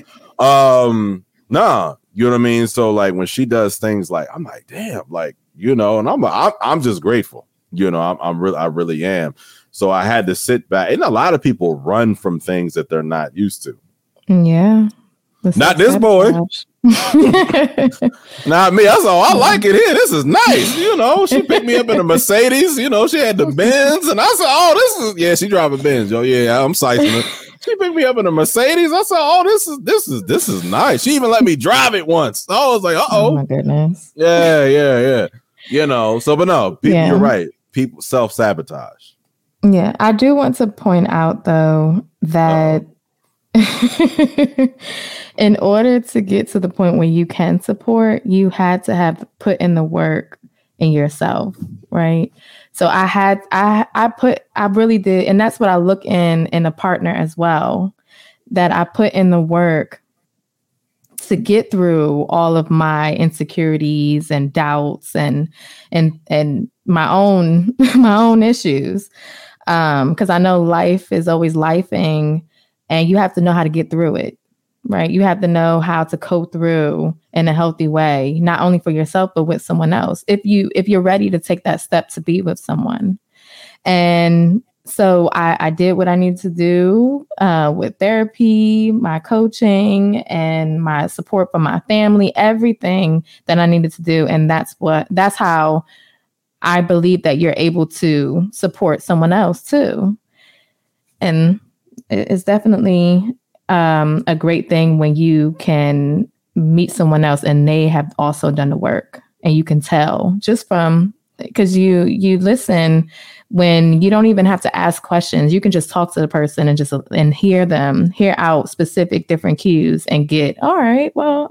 Nah. You know what I mean? So, like, when she does things like, I'm like, damn, like, you know, and I'm just grateful. You know, I really am. So I had to sit back. And a lot of people run from things that they're not used to. Yeah. Not this boy. Not me. I saw, I like it here. This is nice. You know, she picked me up in a Mercedes. You know, she had the Benz. And I said, she driving Benz. Yo, yeah, I'm siphoning it. She picked me up in a Mercedes. I said, "Oh, this is nice." She even let me drive it once. So I was like, "Uh-oh, my goodness." Yeah. You know. So, but no, people, You're right. People self-sabotage. Yeah, I do want to point out though that in order to get to the point where you can support, you had to have put in the work in yourself, right? So I really did. And that's what I look in a partner as well, that I put in the work to get through all of my insecurities and doubts and my own issues. 'Cause I know life is always lifing, and you have to know how to get through it, right? You have to know how to cope through in a healthy way, not only for yourself, but with someone else. If you're ready to take that step to be with someone. And so I did what I needed to do with therapy, my coaching, and my support from my family, everything that I needed to do. And that's how I believe that you're able to support someone else too. And it's definitely a great thing when you can meet someone else and they have also done the work, and you can tell just from, because you listen when you don't even have to ask questions. You can just talk to the person and just hear out specific different cues and get, all right, well,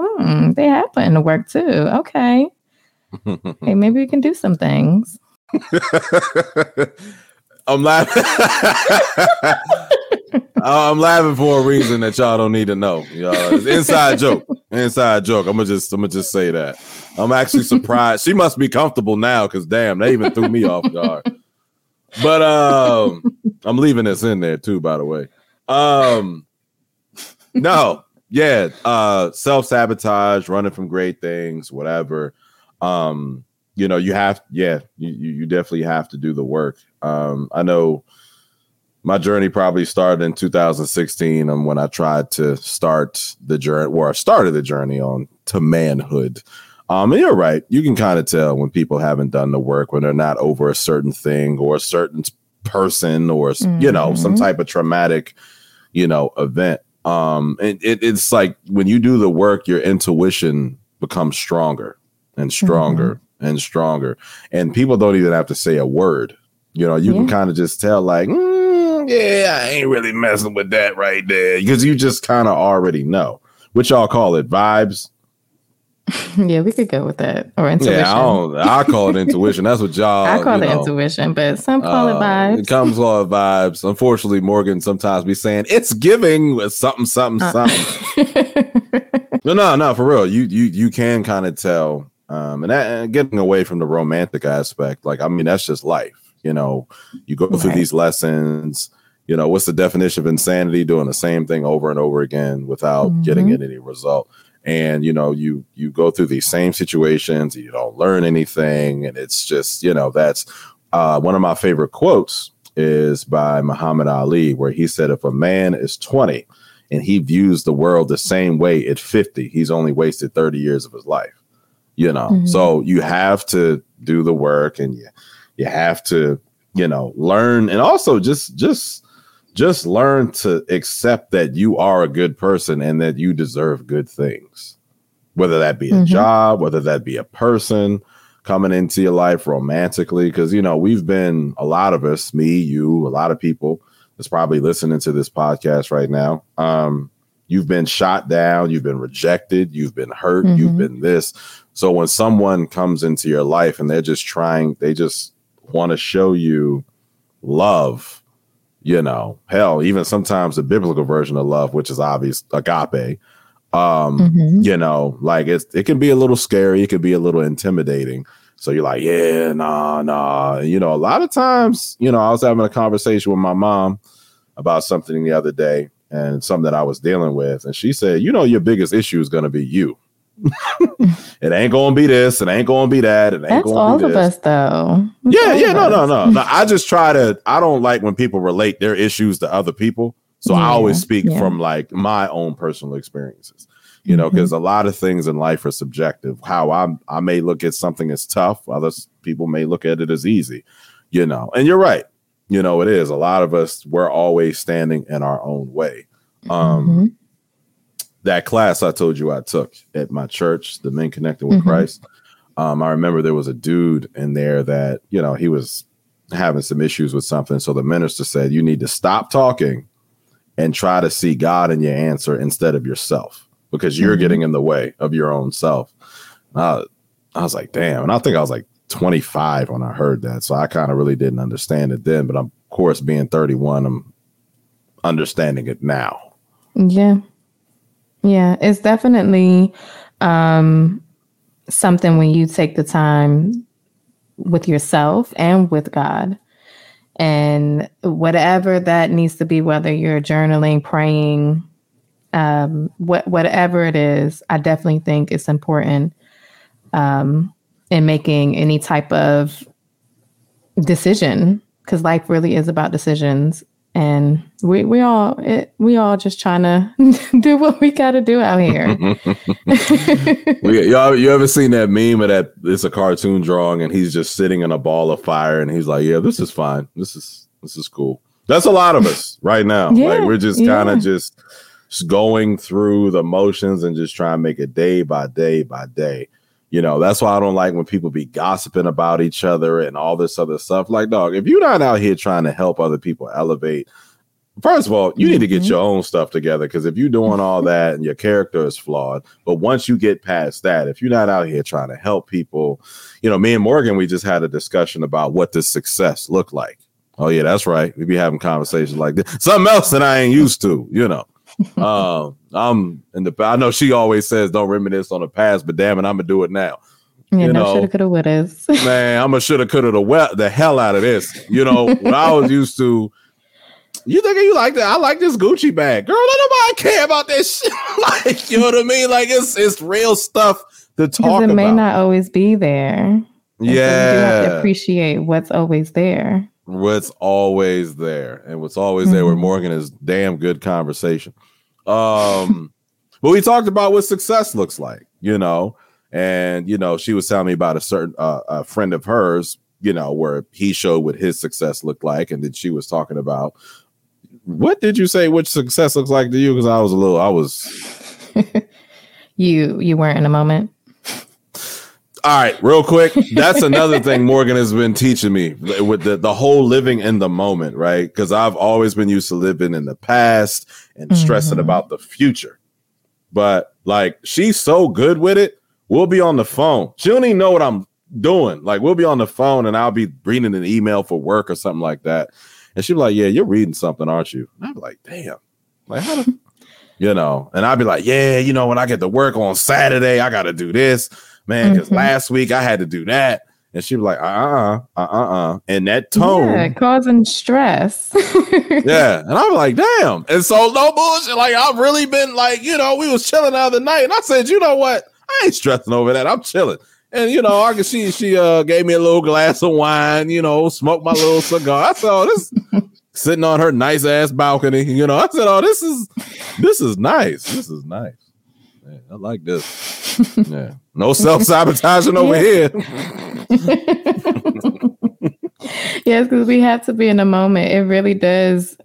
they have put in the work too. Okay. Hey, maybe we can do some things. I'm laughing. I'm laughing for a reason that y'all don't need to know. It's inside joke. I'm gonna just say that. I'm actually surprised. She must be comfortable now, because damn, they even threw me off guard. But I'm leaving this in there too, by the way. Self-sabotage, running from great things, whatever. You know, you have, you definitely have to do the work. I know my journey probably started in 2016 when I tried to start the journey, or I started the journey on to manhood. And you're right. You can kind of tell when people haven't done the work, when they're not over a certain thing or a certain person or, you know, some type of traumatic, you know, event. And it's like when you do the work, your intuition becomes stronger and stronger and stronger. And people don't even have to say a word. You know, you can kind of just tell like, I ain't really messing with that right there. Because you just kind of already know. What y'all call it? Vibes? Yeah, we could go with that. Or intuition. Yeah, I call it intuition. That's what y'all... I call it intuition, but some call it vibes. It comes all vibes. Unfortunately, Morgan sometimes be saying, it's giving with something. No, for real. You can kind of tell. And getting away from the romantic aspect, like, I mean, that's just life. You know, you go through these lessons. You know, what's the definition of insanity? Doing the same thing over and over again without getting any result. And, you know, you go through these same situations, you don't learn anything. And it's just, you know, that's one of my favorite quotes is by Muhammad Ali, where he said, if a man is 20 and he views the world the same way at 50, he's only wasted 30 years of his life. You know, so you have to do the work and you have to, you know, learn and also just learn to accept that you are a good person and that you deserve good things, whether that be a job, whether that be a person coming into your life romantically. Because, you know, we've been a lot of us, me, you, a lot of people that's probably listening to this podcast right now. You've been shot down. You've been rejected. You've been hurt. You've been this. So when someone comes into your life and they're just trying, they just want to show you love. You know, hell, even sometimes the biblical version of love, which is obvious, agape, you know, like it can be a little scary. It could be a little intimidating. So you're like, yeah, nah. You know, a lot of times, you know, I was having a conversation with my mom about something the other day and something that I was dealing with. And she said, you know, your biggest issue is going to be you. It ain't gonna be this, it ain't gonna be that, it ain't that's gonna all be this. Of us though. No. I just try to I don't like when people relate their issues to other people. So I always speak from like my own personal experiences. You know, because a lot of things in life are subjective. How I may look at something as tough, other people may look at it as easy, you know. And you're right, you know, it is a lot of us, we're always standing in our own way. That class I told you I took at my church, the Men Connected with Christ. I remember there was a dude in there that, you know, he was having some issues with something. So the minister said, you need to stop talking and try to see God in your answer instead of yourself, because you're getting in the way of your own self. I was like, damn. And I think I was like 25 when I heard that. So I kind of really didn't understand it then. But I'm, of course, being 31, I'm understanding it now. Yeah. Yeah, it's definitely something when you take the time with yourself and with God, and whatever that needs to be, whether you're journaling, praying, whatever it is, I definitely think it's important in making any type of decision, because life really is about decisions. And we all just trying to do what we got to do out here. You ever seen that meme of that? It's a cartoon drawing, and he's just sitting in a ball of fire, and he's like, "Yeah, this is fine. This is cool." That's a lot of us right now. Yeah, like we're just kind of just going through the motions and just trying to make it day by day by day. You know, that's why I don't like when people be gossiping about each other and all this other stuff. Like, dog, if you're not out here trying to help other people elevate, first of all, you need to get your own stuff together, because if you're doing all that and your character is flawed, but once you get past that, if you're not out here trying to help people, you know, me and Morgan, we just had a discussion about what does success look like. Oh, yeah, that's right. We be having conversations like this. Something else that I ain't used to, you know. I know she always says don't reminisce on the past, but damn it, I'm gonna do it now. Yeah, you know, shoulda, coulda, wouldas. Man, I'm a shoulda, coulda, the hell out of this. You know, when I was used to, you thinking you like that? I like this Gucci bag, girl. Don't nobody care about this shit. Like, you know what I mean? Like, it's real stuff to talk about. It may not always be there. Yeah, so you have to appreciate what's always there. And what's always there with Morgan is damn good conversation. But we talked about what success looks like, you know. And, you know, she was telling me about a certain a friend of hers, you know, where he showed what his success looked like. And then she was talking about, what did you say? What success looks like to you? Because I was you weren't in a moment. All right. Real quick. That's another thing Morgan has been teaching me with the whole living in the moment. Right. Because I've always been used to living in the past and stressing about the future. But like, she's so good with it. We'll be on the phone. She don't even know what I'm doing. Like, we'll be on the phone and I'll be reading an email for work or something like that. And she'll be like, yeah, you're reading something, aren't you? And I'm like, damn. Like, how do you know? And I'll be like, yeah, you know, when I get to work on Saturday, I got to do this, man, because last week I had to do that. And she'd be like, And that tone. Yeah, causing stress. Yeah. And I'm like, damn. And so, no bullshit. Like, I've really been like, you know, we was chilling the other night and I said, you know what? I ain't stressing over that. I'm chilling. And, you know, I can see she gave me a little glass of wine, you know, smoked my little cigar. I said, oh, this sitting on her nice ass balcony. You know, I said, oh, this is nice. This is nice. Man, I like this. Yeah. No self-sabotaging over here. Yes, because we have to be in the moment. It really does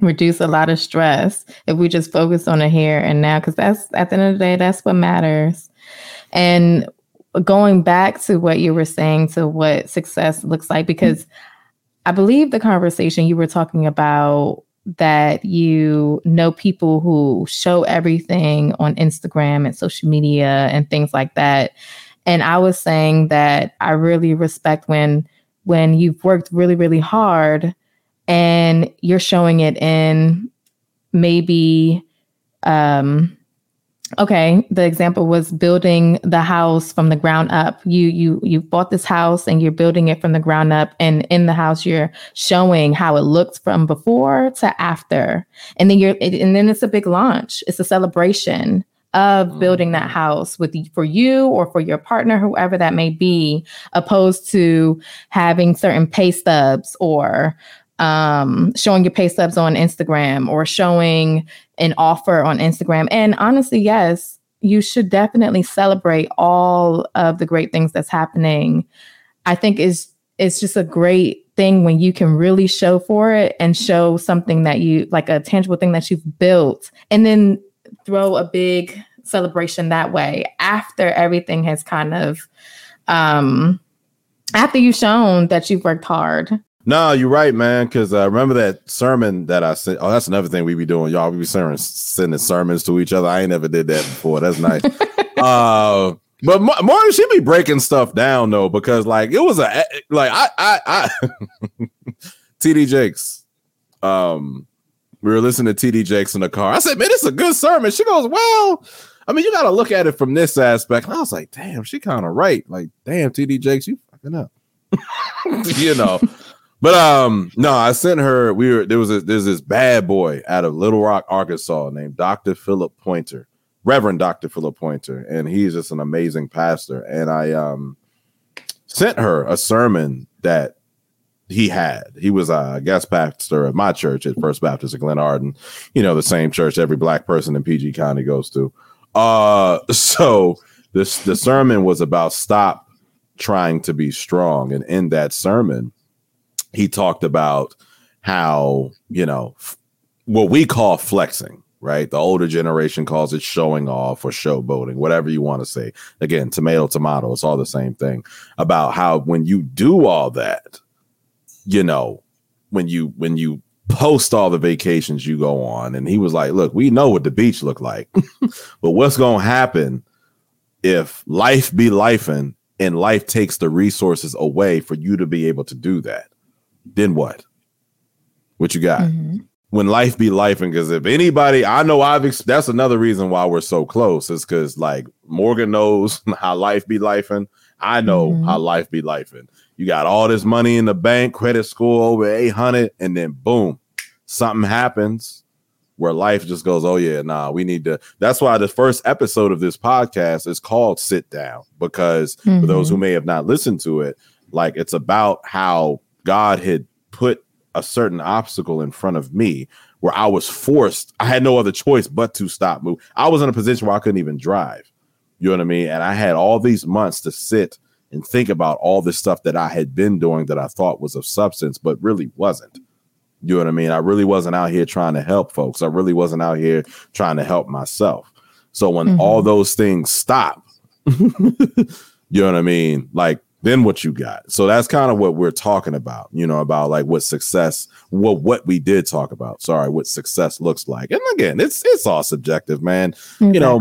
reduce a lot of stress if we just focus on the here and now, because that's, at the end of the day, that's what matters. And going back to what you were saying, to what success looks like, because I believe the conversation you were talking about, that you know people who show everything on Instagram and social media and things like that. And I was saying that I really respect when you've worked really, really hard and you're showing it in maybe, okay, the example was building the house from the ground up. You bought this house and you're building it from the ground up, and in the house you're showing how it looked from before to after. And then and then it's a big launch. It's a celebration of building that house for you or for your partner, whoever that may be, opposed to having certain pay stubs or showing your pay stubs on Instagram or showing an offer on Instagram. And honestly, yes, you should definitely celebrate all of the great things that's happening. I think it's just a great thing when you can really show for it and show something that you like, a tangible thing that you've built, and then throw a big celebration that way after everything has kind of, after you've shown that you've worked hard. No, you're right, man. Because I remember that sermon that I sent. Oh, that's another thing we be doing, y'all. We be sending sermons to each other. I ain't never did that before. That's nice. But Morgan, she be breaking stuff down though, because like it was a like I T. D. Jakes. We were listening to T. D. Jakes in the car. I said, man, it's a good sermon. She goes, well, I mean, you got to look at it from this aspect. And I was like, damn, she kind of right. Like, damn, T. D. Jakes, you fucking up. You know. But no, I sent her. There's this bad boy out of Little Rock, Arkansas, named Dr. Philip Pointer, Reverend Dr. Philip Pointer, and he's just an amazing pastor. And I sent her a sermon that he had. He was a guest pastor at my church at First Baptist at Glen Arden, you know, the same church every black person in PG County goes to. So the sermon was about stop trying to be strong, and in that sermon, he talked about how, you know, what we call flexing, right? The older generation calls it showing off or showboating, whatever you want to say. Again, tomato, tomato, it's all the same thing. About how when you do all that, you know, when you post all the vacations you go on, and he was like, look, we know what the beach look like, but what's going to happen if life be lifing and life takes the resources away for you to be able to do that? Then what you got? when life be life. And because if anybody, I know that's another reason why we're so close, is because like Morgan knows how life be life. And I know how life be life. And you got all this money in the bank, credit score over 800, and then boom, something happens where life just goes, oh yeah, nah, we need to. That's why the first episode of this podcast is called Sit Down, because for those who may have not listened to it, like it's about how God had put a certain obstacle in front of me where I was forced. I had no other choice but to stop moving. I was in a position where I couldn't even drive. You know what I mean? And I had all these months to sit and think about all this stuff that I had been doing that I thought was of substance, but really wasn't. You know what I mean? I really wasn't out here trying to help folks. I really wasn't out here trying to help myself. So when all those things stop, you know what I mean? Like, then what you got? So that's kind of what we're talking about, you know, about like what success, what we did talk about. Sorry, what success looks like. And again, it's all subjective, man. Exactly. You know,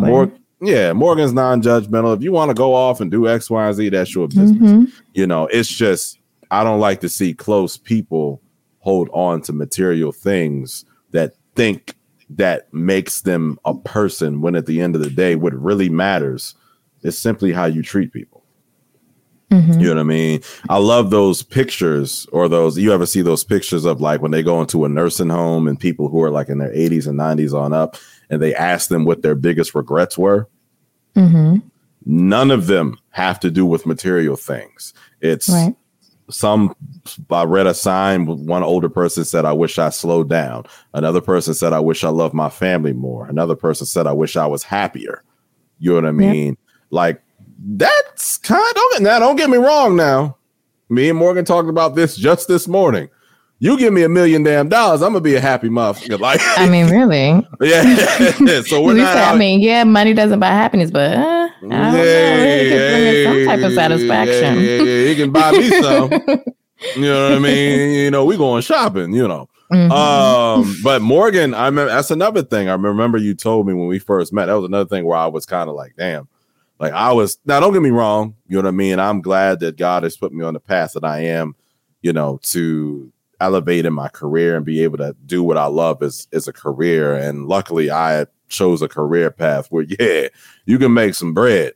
Morgan's non-judgmental. If you want to go off and do X, Y, and Z, that's your business. You know, it's just, I don't like to see close people hold on to material things that think that makes them a person, when at the end of the day, what really matters is simply how you treat people. You know what I mean? I love those pictures, or those, you ever see those pictures of like when they go into a nursing home and people who are like in their 80s and 90s on up, and they ask them what their biggest regrets were. None of them have to do with material things. It's right. I read a sign. One older person said, I wish I slowed down. Another person said, I wish I loved my family more. Another person said, I wish I was happier. You know what I mean? Like, that's kind of, now don't get me wrong now. Me and Morgan talked about this just this morning. You give me $1 million, I'm gonna be a happy motherfucker. Like, I mean, really? Yeah. So we're not. I mean, yeah, money doesn't buy happiness, but I don't know, it can bring us some type of satisfaction. Yeah, it can buy me some. You know what I mean? You know, we going shopping. You know. But Morgan, I remember, that's another thing. I remember you told me when we first met. That was another thing where I was kind of like, damn. Like I was, now don't get me wrong, you know what I mean? I'm glad that God has put me on the path that I am, you know, to elevate in my career and be able to do what I love as a career. And luckily I chose a career path where, yeah, you can make some bread.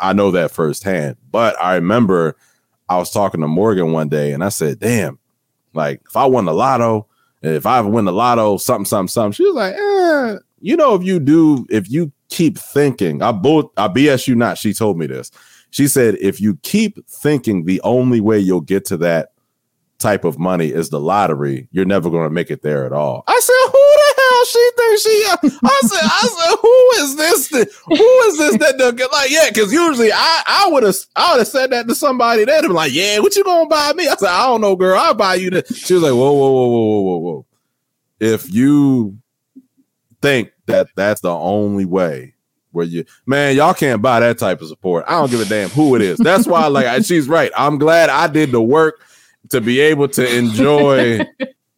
I know that firsthand. But I remember I was talking to Morgan one day and I said, damn, like if I won the lotto, if I ever win the lotto, something. She was like, you know, if you keep thinking, I BS you not, she told me this. She said, if you keep thinking the only way you'll get to that type of money is the lottery, you're never going to make it there at all. I said, who the hell she thinks she? I said, who is this that does get like, yeah, because usually I would have said that to somebody that would be like, yeah, what you going to buy me? I said, I don't know, girl, I'll buy you this. She was like, whoa. If you think that's the only way where you, man, y'all can't buy that type of support. I don't give a damn who it is. That's why, like, she's right. I'm glad I did the work to be able to enjoy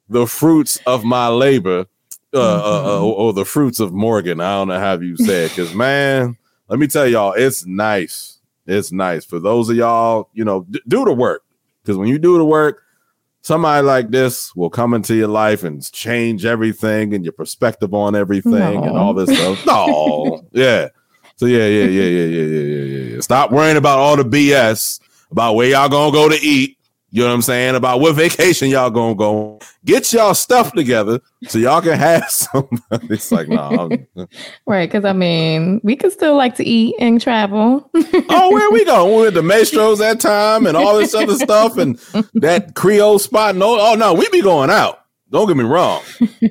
the fruits of my labor, or the fruits of Morgan. I don't know how you say it, because, man, let me tell y'all, it's nice. It's nice for those of y'all, you know, do the work, because when you do the work, somebody like this will come into your life and change everything and your perspective on everything and all this stuff. No. Yeah. So yeah. Stop worrying about all the BS about where y'all gonna go to eat. You know what I'm saying? About what vacation y'all gonna go on. Get y'all stuff together so y'all can have somebody. It's like, nah. Right, because I mean, we can still like to eat and travel. Oh, where we go? We went to Maestro's that time and all this other stuff and that Creole spot. No, oh no, we be going out. Don't get me wrong,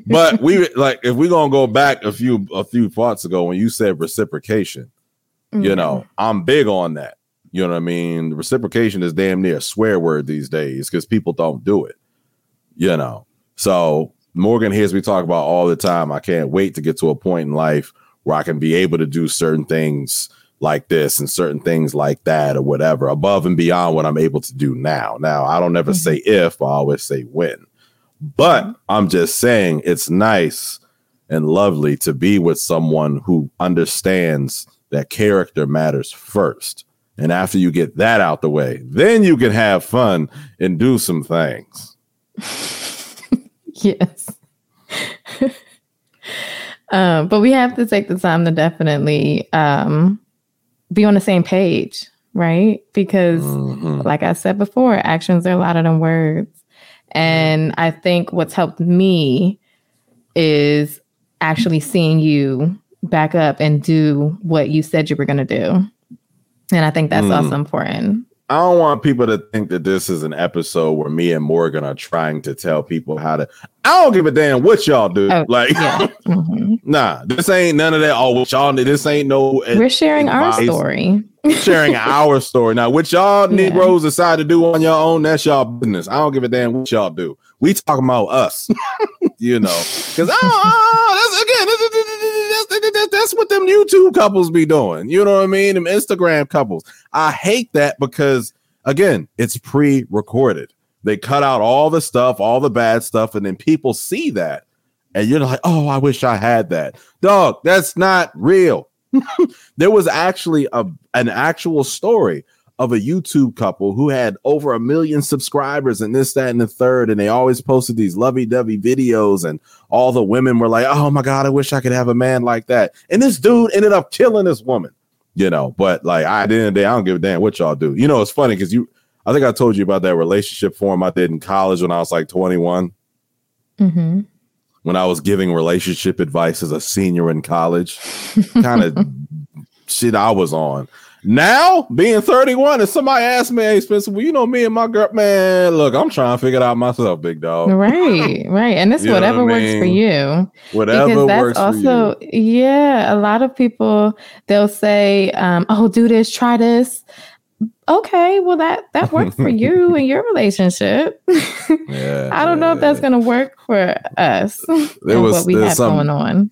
but we like if we gonna go back a few parts ago when you said reciprocation. You know, I'm big on that. You know what I mean? Reciprocation is damn near a swear word these days because people don't do it, you know? So Morgan hears me talk about all the time. I can't wait to get to a point in life where I can be able to do certain things like this and certain things like that or whatever, above and beyond what I'm able to do now. Now, I don't ever say if, I always say when. But I'm just saying it's nice and lovely to be with someone who understands that character matters first. And after you get that out the way, then you can have fun and do some things. Yes. But we have to take the time to definitely be on the same page, right? Because like I said before, actions are louder than words. And I think what's helped me is actually seeing you back up and do what you said you were going to do. And I think that's also important. I don't want people to think that this is an episode where me and Morgan are trying to tell people how to. I don't give a damn what y'all do. Oh, like, yeah. Nah, this ain't none of that. Oh, what y'all need. This ain't no. We're sharing our story. Sharing our story. Now, what y'all Negroes decide to do on your own, that's y'all business. I don't give a damn what y'all do. We talking about us, you know, because that's what them YouTube couples be doing. You know what I mean? Them Instagram couples. I hate that because, again, it's pre-recorded. They cut out all the stuff, all the bad stuff, and then people see that. And you're like, oh, I wish I had that. Dog, that's not real. There was actually an actual story of a YouTube couple who had over 1 million subscribers and this, that, and the third. And they always posted these lovey-dovey videos. And all the women were like, oh, my God, I wish I could have a man like that. And this dude ended up killing this woman, you know. But like, at the end of the day, I don't give a damn what y'all do. You know, it's funny because I think I told you about that relationship forum I did in college when I was like 21. Mm-hmm. When I was giving relationship advice as a senior in college. Kind of shit I was on. Now, being 31, and somebody asked me, hey, Spencer, well, you know, me and my girl, man, look, I'm trying to figure it out myself, big dog. Right. And it's whatever works for you. Whatever works for you. Because that's also, a lot of people, they'll say, oh, do this, try this. Okay, well, that works for you and your relationship. Yeah, I don't know if that's going to work for us and what we have going on.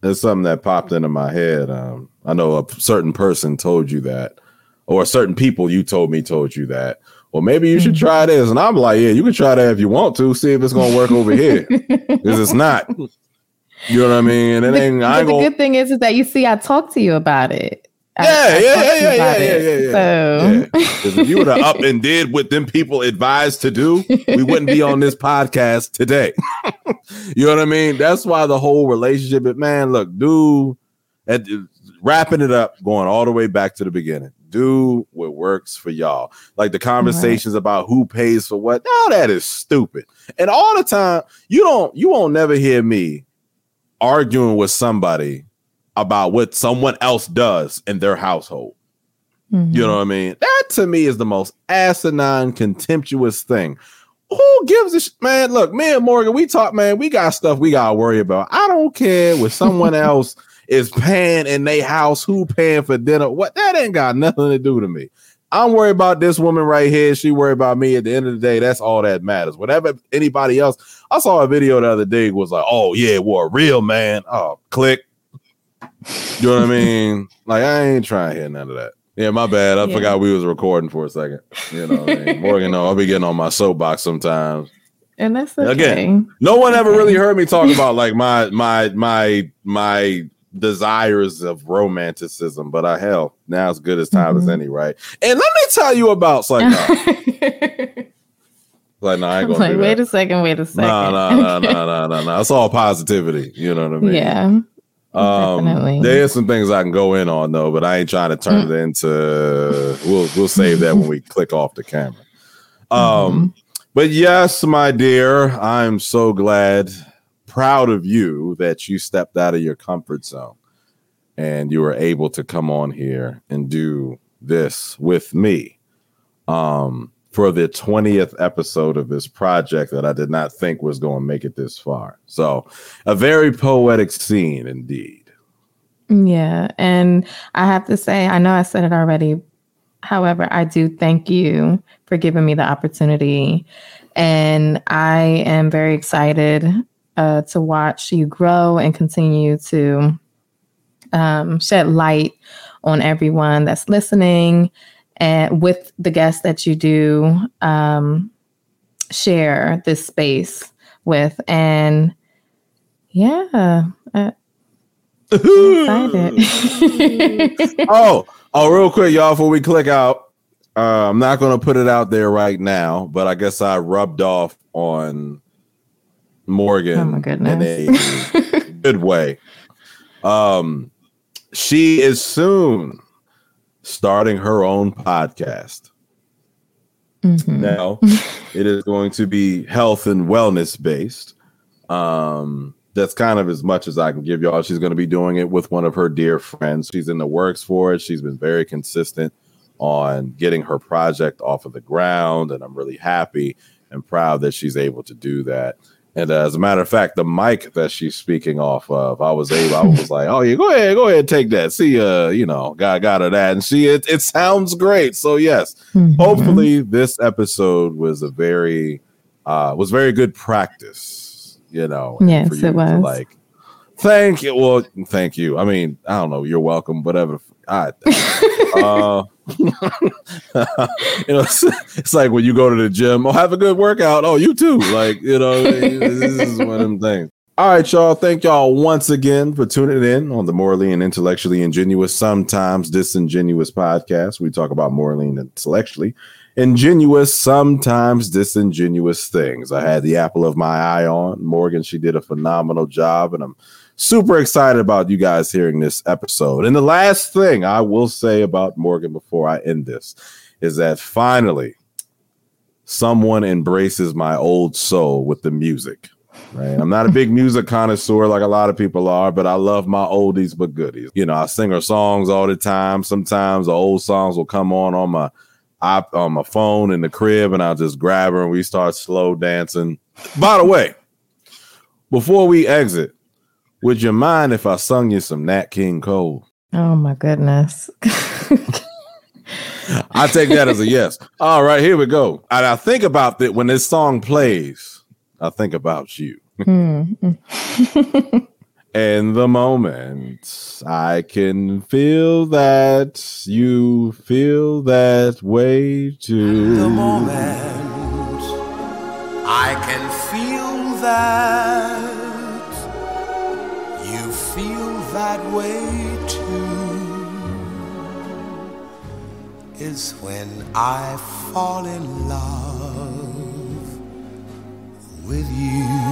There's something that popped into my head. I know a certain person told you that, or certain people you told you that. Well, maybe you should try this. And I'm like, yeah, you can try that if you want to, see if it's going to work over here. Because it's not. You know what I mean? The good thing is that you see, I talked to you about it. So if you would have up and did what them people advised to do, we wouldn't be on this podcast today. You know what I mean? That's why the whole relationship, man, look, wrapping it up, going all the way back to the beginning. Do what works for y'all. Like the conversations about who pays for what. No, that is stupid. And all the time, you won't never hear me arguing with somebody about what someone else does in their household. Mm-hmm. You know what I mean? That to me is the most asinine, contemptuous thing. Who gives a man? Look, me and Morgan, we talk, man, we got stuff we got to worry about. I don't care what someone else is paying in their house, who paying for dinner, what, that ain't got nothing to do to me. I'm worried about this woman right here. She worried about me. At the end of the day, that's all that matters. Whatever anybody else, I saw a video the other day was like, oh yeah, well, a real man. Oh, click. You know what I mean? Like, I ain't trying to hear none of that. Yeah, my bad. I forgot we was recording for a second. You know what I mean? Morgan, I'll be getting on my soapbox sometimes. And that's okay. Again, no one ever really heard me talk about like my desires of romanticism, but hell, now as good as time as any, right? And let me tell you about I ain't gonna do that. Wait a second. No. It's all positivity. You know what I mean? Yeah. There is some things I can go in on though, but I ain't trying to turn it into. We'll save that when we click off the camera. But yes, my dear, I'm so proud of you that you stepped out of your comfort zone and you were able to come on here and do this with me for the 20th episode of this project that I did not think was going to make it this far. So a very poetic scene indeed. Yeah. And I have to say, I know I said it already. However, I do thank you for giving me the opportunity. And I am very excited to watch you grow and continue to shed light on everyone that's listening. And with the guests that you do share this space with. And I'm excited. Real quick, y'all, before we click out, I'm not going to put it out there right now, but I guess I rubbed off on Morgan. Oh my goodness. good way. She is soon starting her own podcast. Mm-hmm. Now, it is going to be health and wellness based. That's kind of as much as I can give y'all. She's going to be doing it with one of her dear friends. She's in the works for it. She's been very consistent on getting her project off of the ground, and I'm really happy and proud that she's able to do that. And as a matter of fact, the mic that she's speaking off of, I was like, oh yeah, go ahead, take that. See, got her that. And it sounds great. So yes, mm-hmm. Hopefully this episode was a very good practice, Yes, it was. Like, thank you. Well, thank you. I mean, I don't know. You're welcome. Whatever. It's like when you go to the gym, have a good workout. Oh, you too. This is one of them things. All right, y'all. Thank y'all once again for tuning in on the Morally and Intellectually Ingenuous, Sometimes Disingenuous podcast. We talk about morally and intellectually ingenuous, sometimes disingenuous things. I had the apple of my eye on Morgan. She did a phenomenal job, and I'm super excited about you guys hearing this episode. And the last thing I will say about Morgan before I end this is that finally someone embraces my old soul with the music. Right? I'm not a big music connoisseur like a lot of people are, but I love my oldies but goodies. I sing her songs all the time. Sometimes the old songs will come on my phone in the crib, and I'll just grab her and we start slow dancing. By the way, before we exit, would you mind if I sung you some Nat King Cole? Oh, my goodness. I take that as a yes. All right, here we go. And I think about that when this song plays, I think about you. Mm. In the moment, I can feel that you feel that way too. In the moment, I can feel that. That way too is when I fall in love with you.